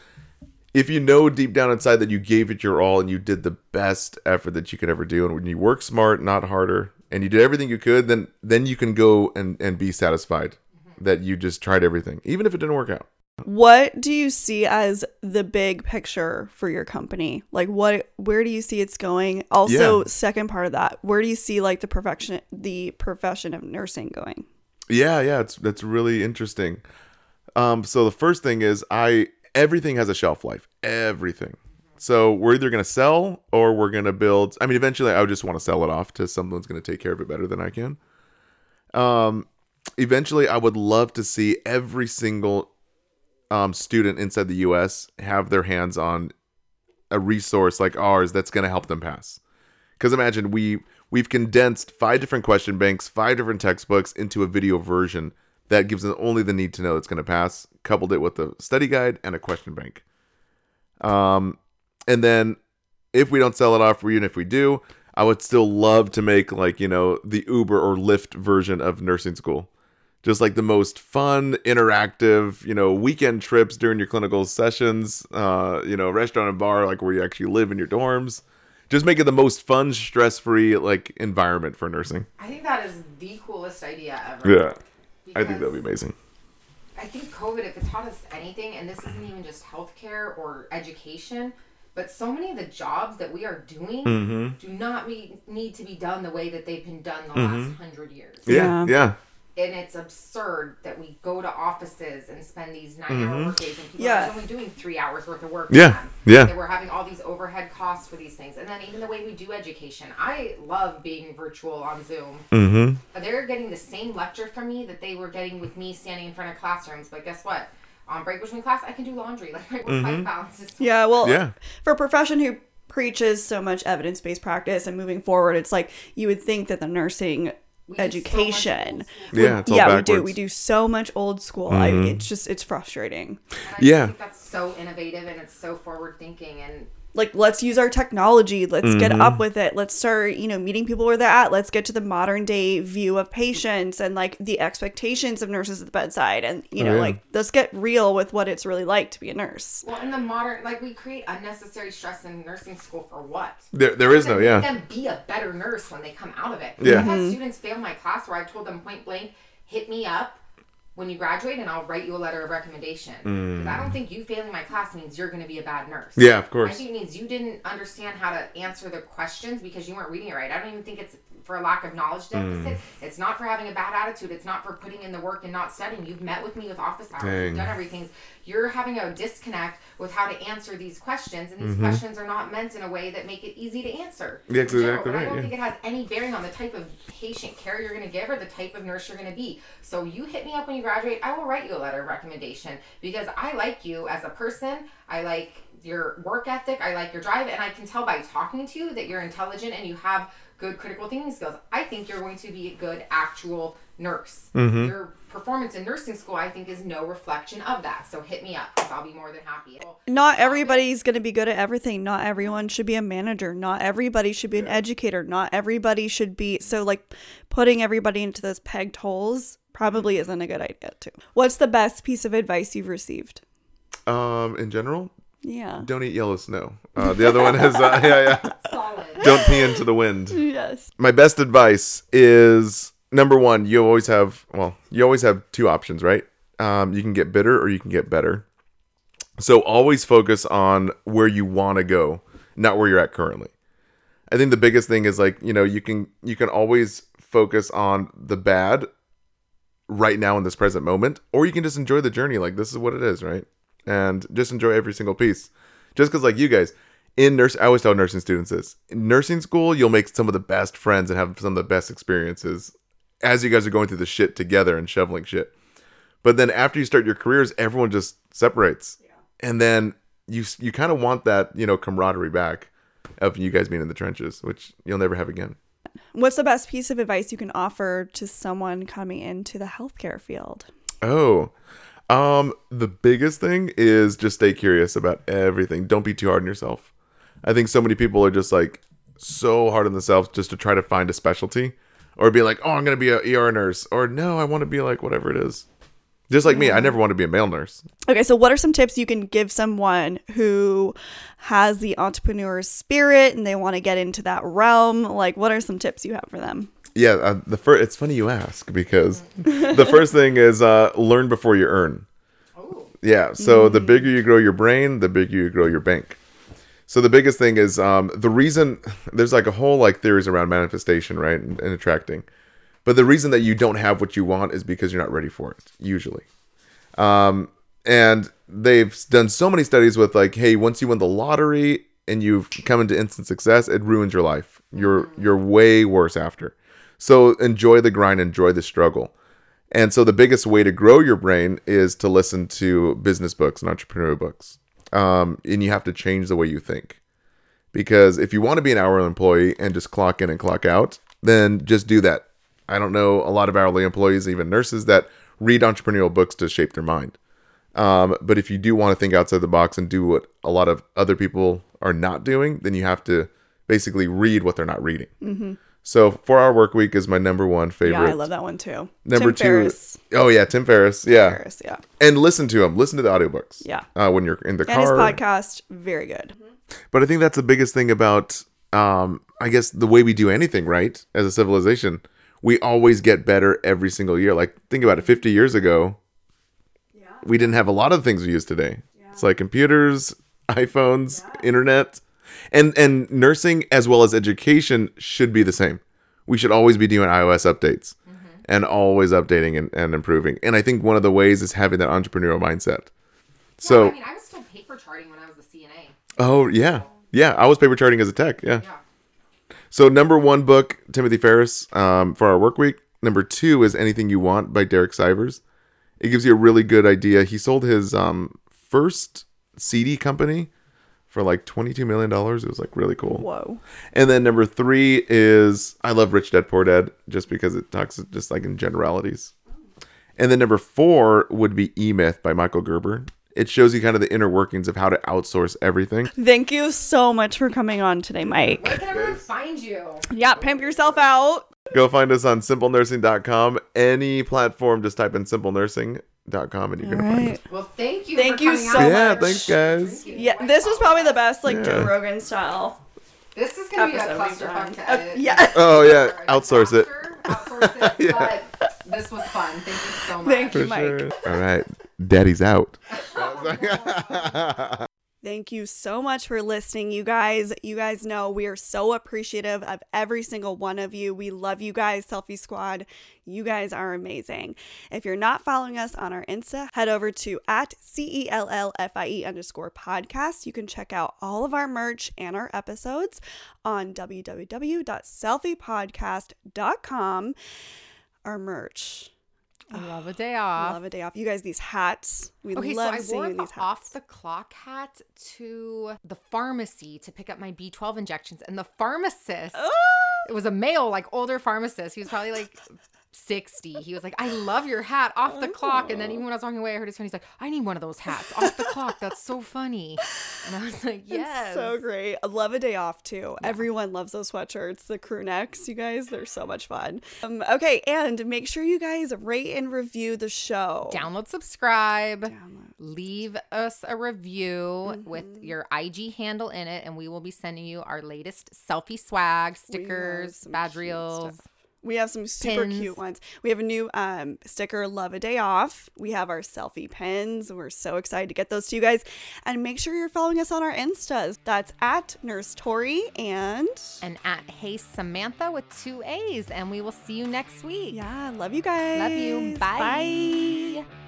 if you know deep down inside that you gave it your all and you did the best effort that you could ever do, and when you work smart, not harder, and you did everything you could, then then you can go and, and be satisfied that you just tried everything, even if it didn't work out. What do you see as the big picture for your company? Like what where do you see it's going? Also, yeah. second part of that, where do you see like the perfection the profession of nursing going? Yeah, yeah, it's that's really interesting. Um, so the first thing is I Everything has a shelf life. Everything. So we're either going to sell or we're going to build. I mean, eventually I would just want to sell it off to someone who's going to take care of it better than I can. Um, eventually, I would love to see every single um, student inside the U S have their hands on a resource like ours that's going to help them pass. Because imagine we, we've condensed five different question banks, five different textbooks into a video version that gives them only the need to know that's going to pass, coupled it with a study guide and a question bank. Um, and then if we don't sell it off, or even if we do, I would still love to make like, you know, the Uber or Lyft version of nursing school. Just like the most fun, interactive, you know, weekend trips during your clinical sessions, uh, you know, restaurant and bar, like where you actually live in your dorms. Just make it the most fun, stress-free, like environment for nursing. I think that is the coolest idea ever. Yeah. Because I think that would be amazing. I think COVID, if it taught us anything, and this isn't even just healthcare or education, but so many of the jobs that we are doing mm-hmm. do not meet, need to be done the way that they've been done the mm-hmm. last hundred years. Yeah, yeah. And it's absurd that we go to offices and spend these nine-hour mm-hmm. work days, and people yeah. are only doing three hours worth of work. Yeah, yeah. That we're having all these overhead costs for these things. And then even the way we do education. I love being virtual on Zoom. Mm-hmm. They're getting the same lecture from me that they were getting with me standing in front of classrooms. But guess what? On break between class, I can do laundry. Like, my work-life mm-hmm. balance is... Yeah, well, yeah. for a profession who preaches so much evidence-based practice and moving forward, it's like you would think that the nursing... We education so we, yeah it's all yeah backwards. we do we do so much old school mm-hmm. I, it's just it's frustrating and I yeah think that's so innovative and it's so forward thinking, and like let's use our technology, let's mm-hmm. get up with it, let's start you know meeting people where they're at, let's get to the modern day view of patients and like the expectations of nurses at the bedside, and you know oh, yeah. like let's get real with what it's really like to be a nurse. Well, in the modern, like we create unnecessary stress in nursing school for what? There there is no yeah make them be a better nurse when they come out of it. Yeah, I've had mm-hmm. students fail my class where I told them point blank, hit me up when you graduate, and I'll write you a letter of recommendation. Because mm. I don't think you failing my class means you're going to be a bad nurse. Yeah, of course. I think it means you didn't understand how to answer the questions because you weren't reading it right. I don't even think it's for a lack of knowledge deficit. Mm. It's not for having a bad attitude. It's not for putting in the work and not studying. You've met with me with office hours. Dang. You've done everything. You're having a disconnect with how to answer these questions, and these mm-hmm. questions are not meant in a way that make it easy to answer. Yeah, that's general, exactly right. I don't yeah. think it has any bearing on the type of patient care you're going to give or the type of nurse you're going to be. So you hit me up when you graduate, I will write you a letter of recommendation because I like you as a person. I like your work ethic. I like your drive, and I can tell by talking to you that you're intelligent and you have good critical thinking skills. I think you're going to be a good actual nurse. Mm-hmm. Your performance in nursing school, I think, is no reflection of that. So hit me up, because I'll be more than happy. Not everybody's going to be good at everything. Not everyone should be a manager. Not everybody should be an educator. Not everybody should be... So, like, putting everybody into those pegged holes probably isn't a good idea, too. What's the best piece of advice you've received? Um, in general? Yeah. Don't eat yellow snow. Uh, the other one is, uh, yeah, yeah. Solid. Don't pee into the wind. Yes. My best advice is, number one, you always have, well, you always have two options, right? Um, you can get bitter or you can get better. So always focus on where you want to go, not where you're at currently. I think the biggest thing is, like, you know, you can, you can always focus on the bad right now in this present moment, or you can just enjoy the journey. Like, this is what it is, right? And just enjoy every single piece. Just because, like, you guys, in nurse, I always tell nursing students this. In nursing school, you'll make some of the best friends and have some of the best experiences as you guys are going through the shit together and shoveling shit. But then after you start your careers, everyone just separates. Yeah. And then you you kind of want that, you know, camaraderie back of you guys being in the trenches, which you'll never have again. What's the best piece of advice you can offer to someone coming into the healthcare field? Oh, Um, the biggest thing is just stay curious about everything. Don't be too hard on yourself. I think so many people are just, like, so hard on themselves just to try to find a specialty, or be like, oh, I'm going to be an E R nurse, or no, I want to be like whatever it is. Just like me, I never want to be a male nurse. Okay, so what are some tips you can give someone who has the entrepreneur spirit and they want to get into that realm? Like, what are some tips you have for them? Yeah, uh, the first, it's funny you ask, because the first thing is uh, learn before you earn. Oh. Yeah, so mm. the bigger you grow your brain, the bigger you grow your bank. So the biggest thing is um, the reason, there's like a whole like theories around manifestation, right, and, and attracting. But the reason that you don't have what you want is because you're not ready for it, usually. Um, and they've done so many studies with, like, hey, once you win the lottery and you've come into instant success, it ruins your life. You're you're way worse after. So enjoy the grind, enjoy the struggle. And so the biggest way to grow your brain is to listen to business books and entrepreneur books. Um, and you have to change the way you think. Because if you want to be an hourly employee and just clock in and clock out, then just do that. I don't know a lot of hourly employees, even nurses, that read entrepreneurial books to shape their mind. Um, but if you do want to think outside the box and do what a lot of other people are not doing, then you have to basically read what they're not reading. Mm-hmm. So four-hour work week is my number one favorite. Yeah, I love that one too. Number Tim two, Ferriss. Oh yeah, Tim Ferriss. Yeah. Tim Ferriss, yeah. And listen to him. Listen to the audiobooks. Yeah. Uh, when you're in the car. And his podcast, very good. But I think that's the biggest thing about, um, I guess, the way we do anything, right? As a civilization, we always get better every single year. Like, think about it. Fifty years ago, yeah. we didn't have a lot of things we use today. Yeah. It's like computers, iPhones, yeah. internet. And and nursing as well as education should be the same. We should always be doing iOS updates mm-hmm. and always updating and, and improving. And I think one of the ways is having that entrepreneurial mindset. Yeah, so I mean, I was still paper charting when I was a C N A. Oh, yeah. Yeah, I was paper charting as a tech. Yeah. yeah. So number one book, Timothy Ferriss, um, for our work week. Number two is Anything You Want by Derek Sivers. It gives you a really good idea. He sold his um, first C D company for like twenty-two million dollars. It was like really cool. Whoa. And then number three is I love Rich Dad Poor Dad just because it talks just like in generalities. And then number four would be E-Myth by Michael Gerber. It shows you kind of the inner workings of how to outsource everything. Thank you so much for coming on today, Mike. Where can everyone find you? Yeah, pimp yourself out. Go find us on simple nursing dot com. Any platform, just type in Simple Nursing. Dot com and you're All gonna right. find it. Well, thank you. Thank for you so out. much. Yeah, thanks guys. Thank yeah, wow. This was probably the best, like yeah. Joe Rogan style. This is gonna episode. be a clusterfuck to edit. Uh, yeah. Oh yeah, outsource it. Outsource it. yeah. But this was fun. Thank you so much. Thank you, for Mike. Sure. All right, Daddy's out. Thank you so much for listening, you guys. You guys know we are so appreciative of every single one of you. We love you guys, Cellfie Squad. You guys are amazing. If you're not following us on our Insta, head over to at C-E-L-L-F-I-E underscore podcast. You can check out all of our merch and our episodes on w w w dot selfie podcast dot com. Our merch. I love a day off. Love a day off. You guys, these hats. We okay, love so I seeing wore these hats. Off the clock hat to the pharmacy to pick up my B twelve injections, and the pharmacist, oh! It was a male, like older pharmacist. He was probably like sixty. He was like, "I love your hat, off the oh. clock." And then even when I was walking away, I heard his friend. He's like, "I need one of those hats, off the clock. That's so funny." And I was like, "Yes, it's so great." I love a day off too. Yeah. Everyone loves those sweatshirts, the crew necks. You guys, they're so much fun. Um, okay, and make sure you guys rate and review the show. Download, subscribe, Download. leave us a review mm-hmm. with your I G handle in it, and we will be sending you our latest Cellfie swag, stickers, badge reels. We have some super pins. Cute ones. We have a new um, sticker, Love a Day Off. We have our Cellfie pins. We're so excited to get those to you guys. And make sure you're following us on our Instas. That's at Nurse Tori and... And at Hey Samantha with two A's. And we will see you next week. Yeah, love you guys. Love you. Bye. Bye.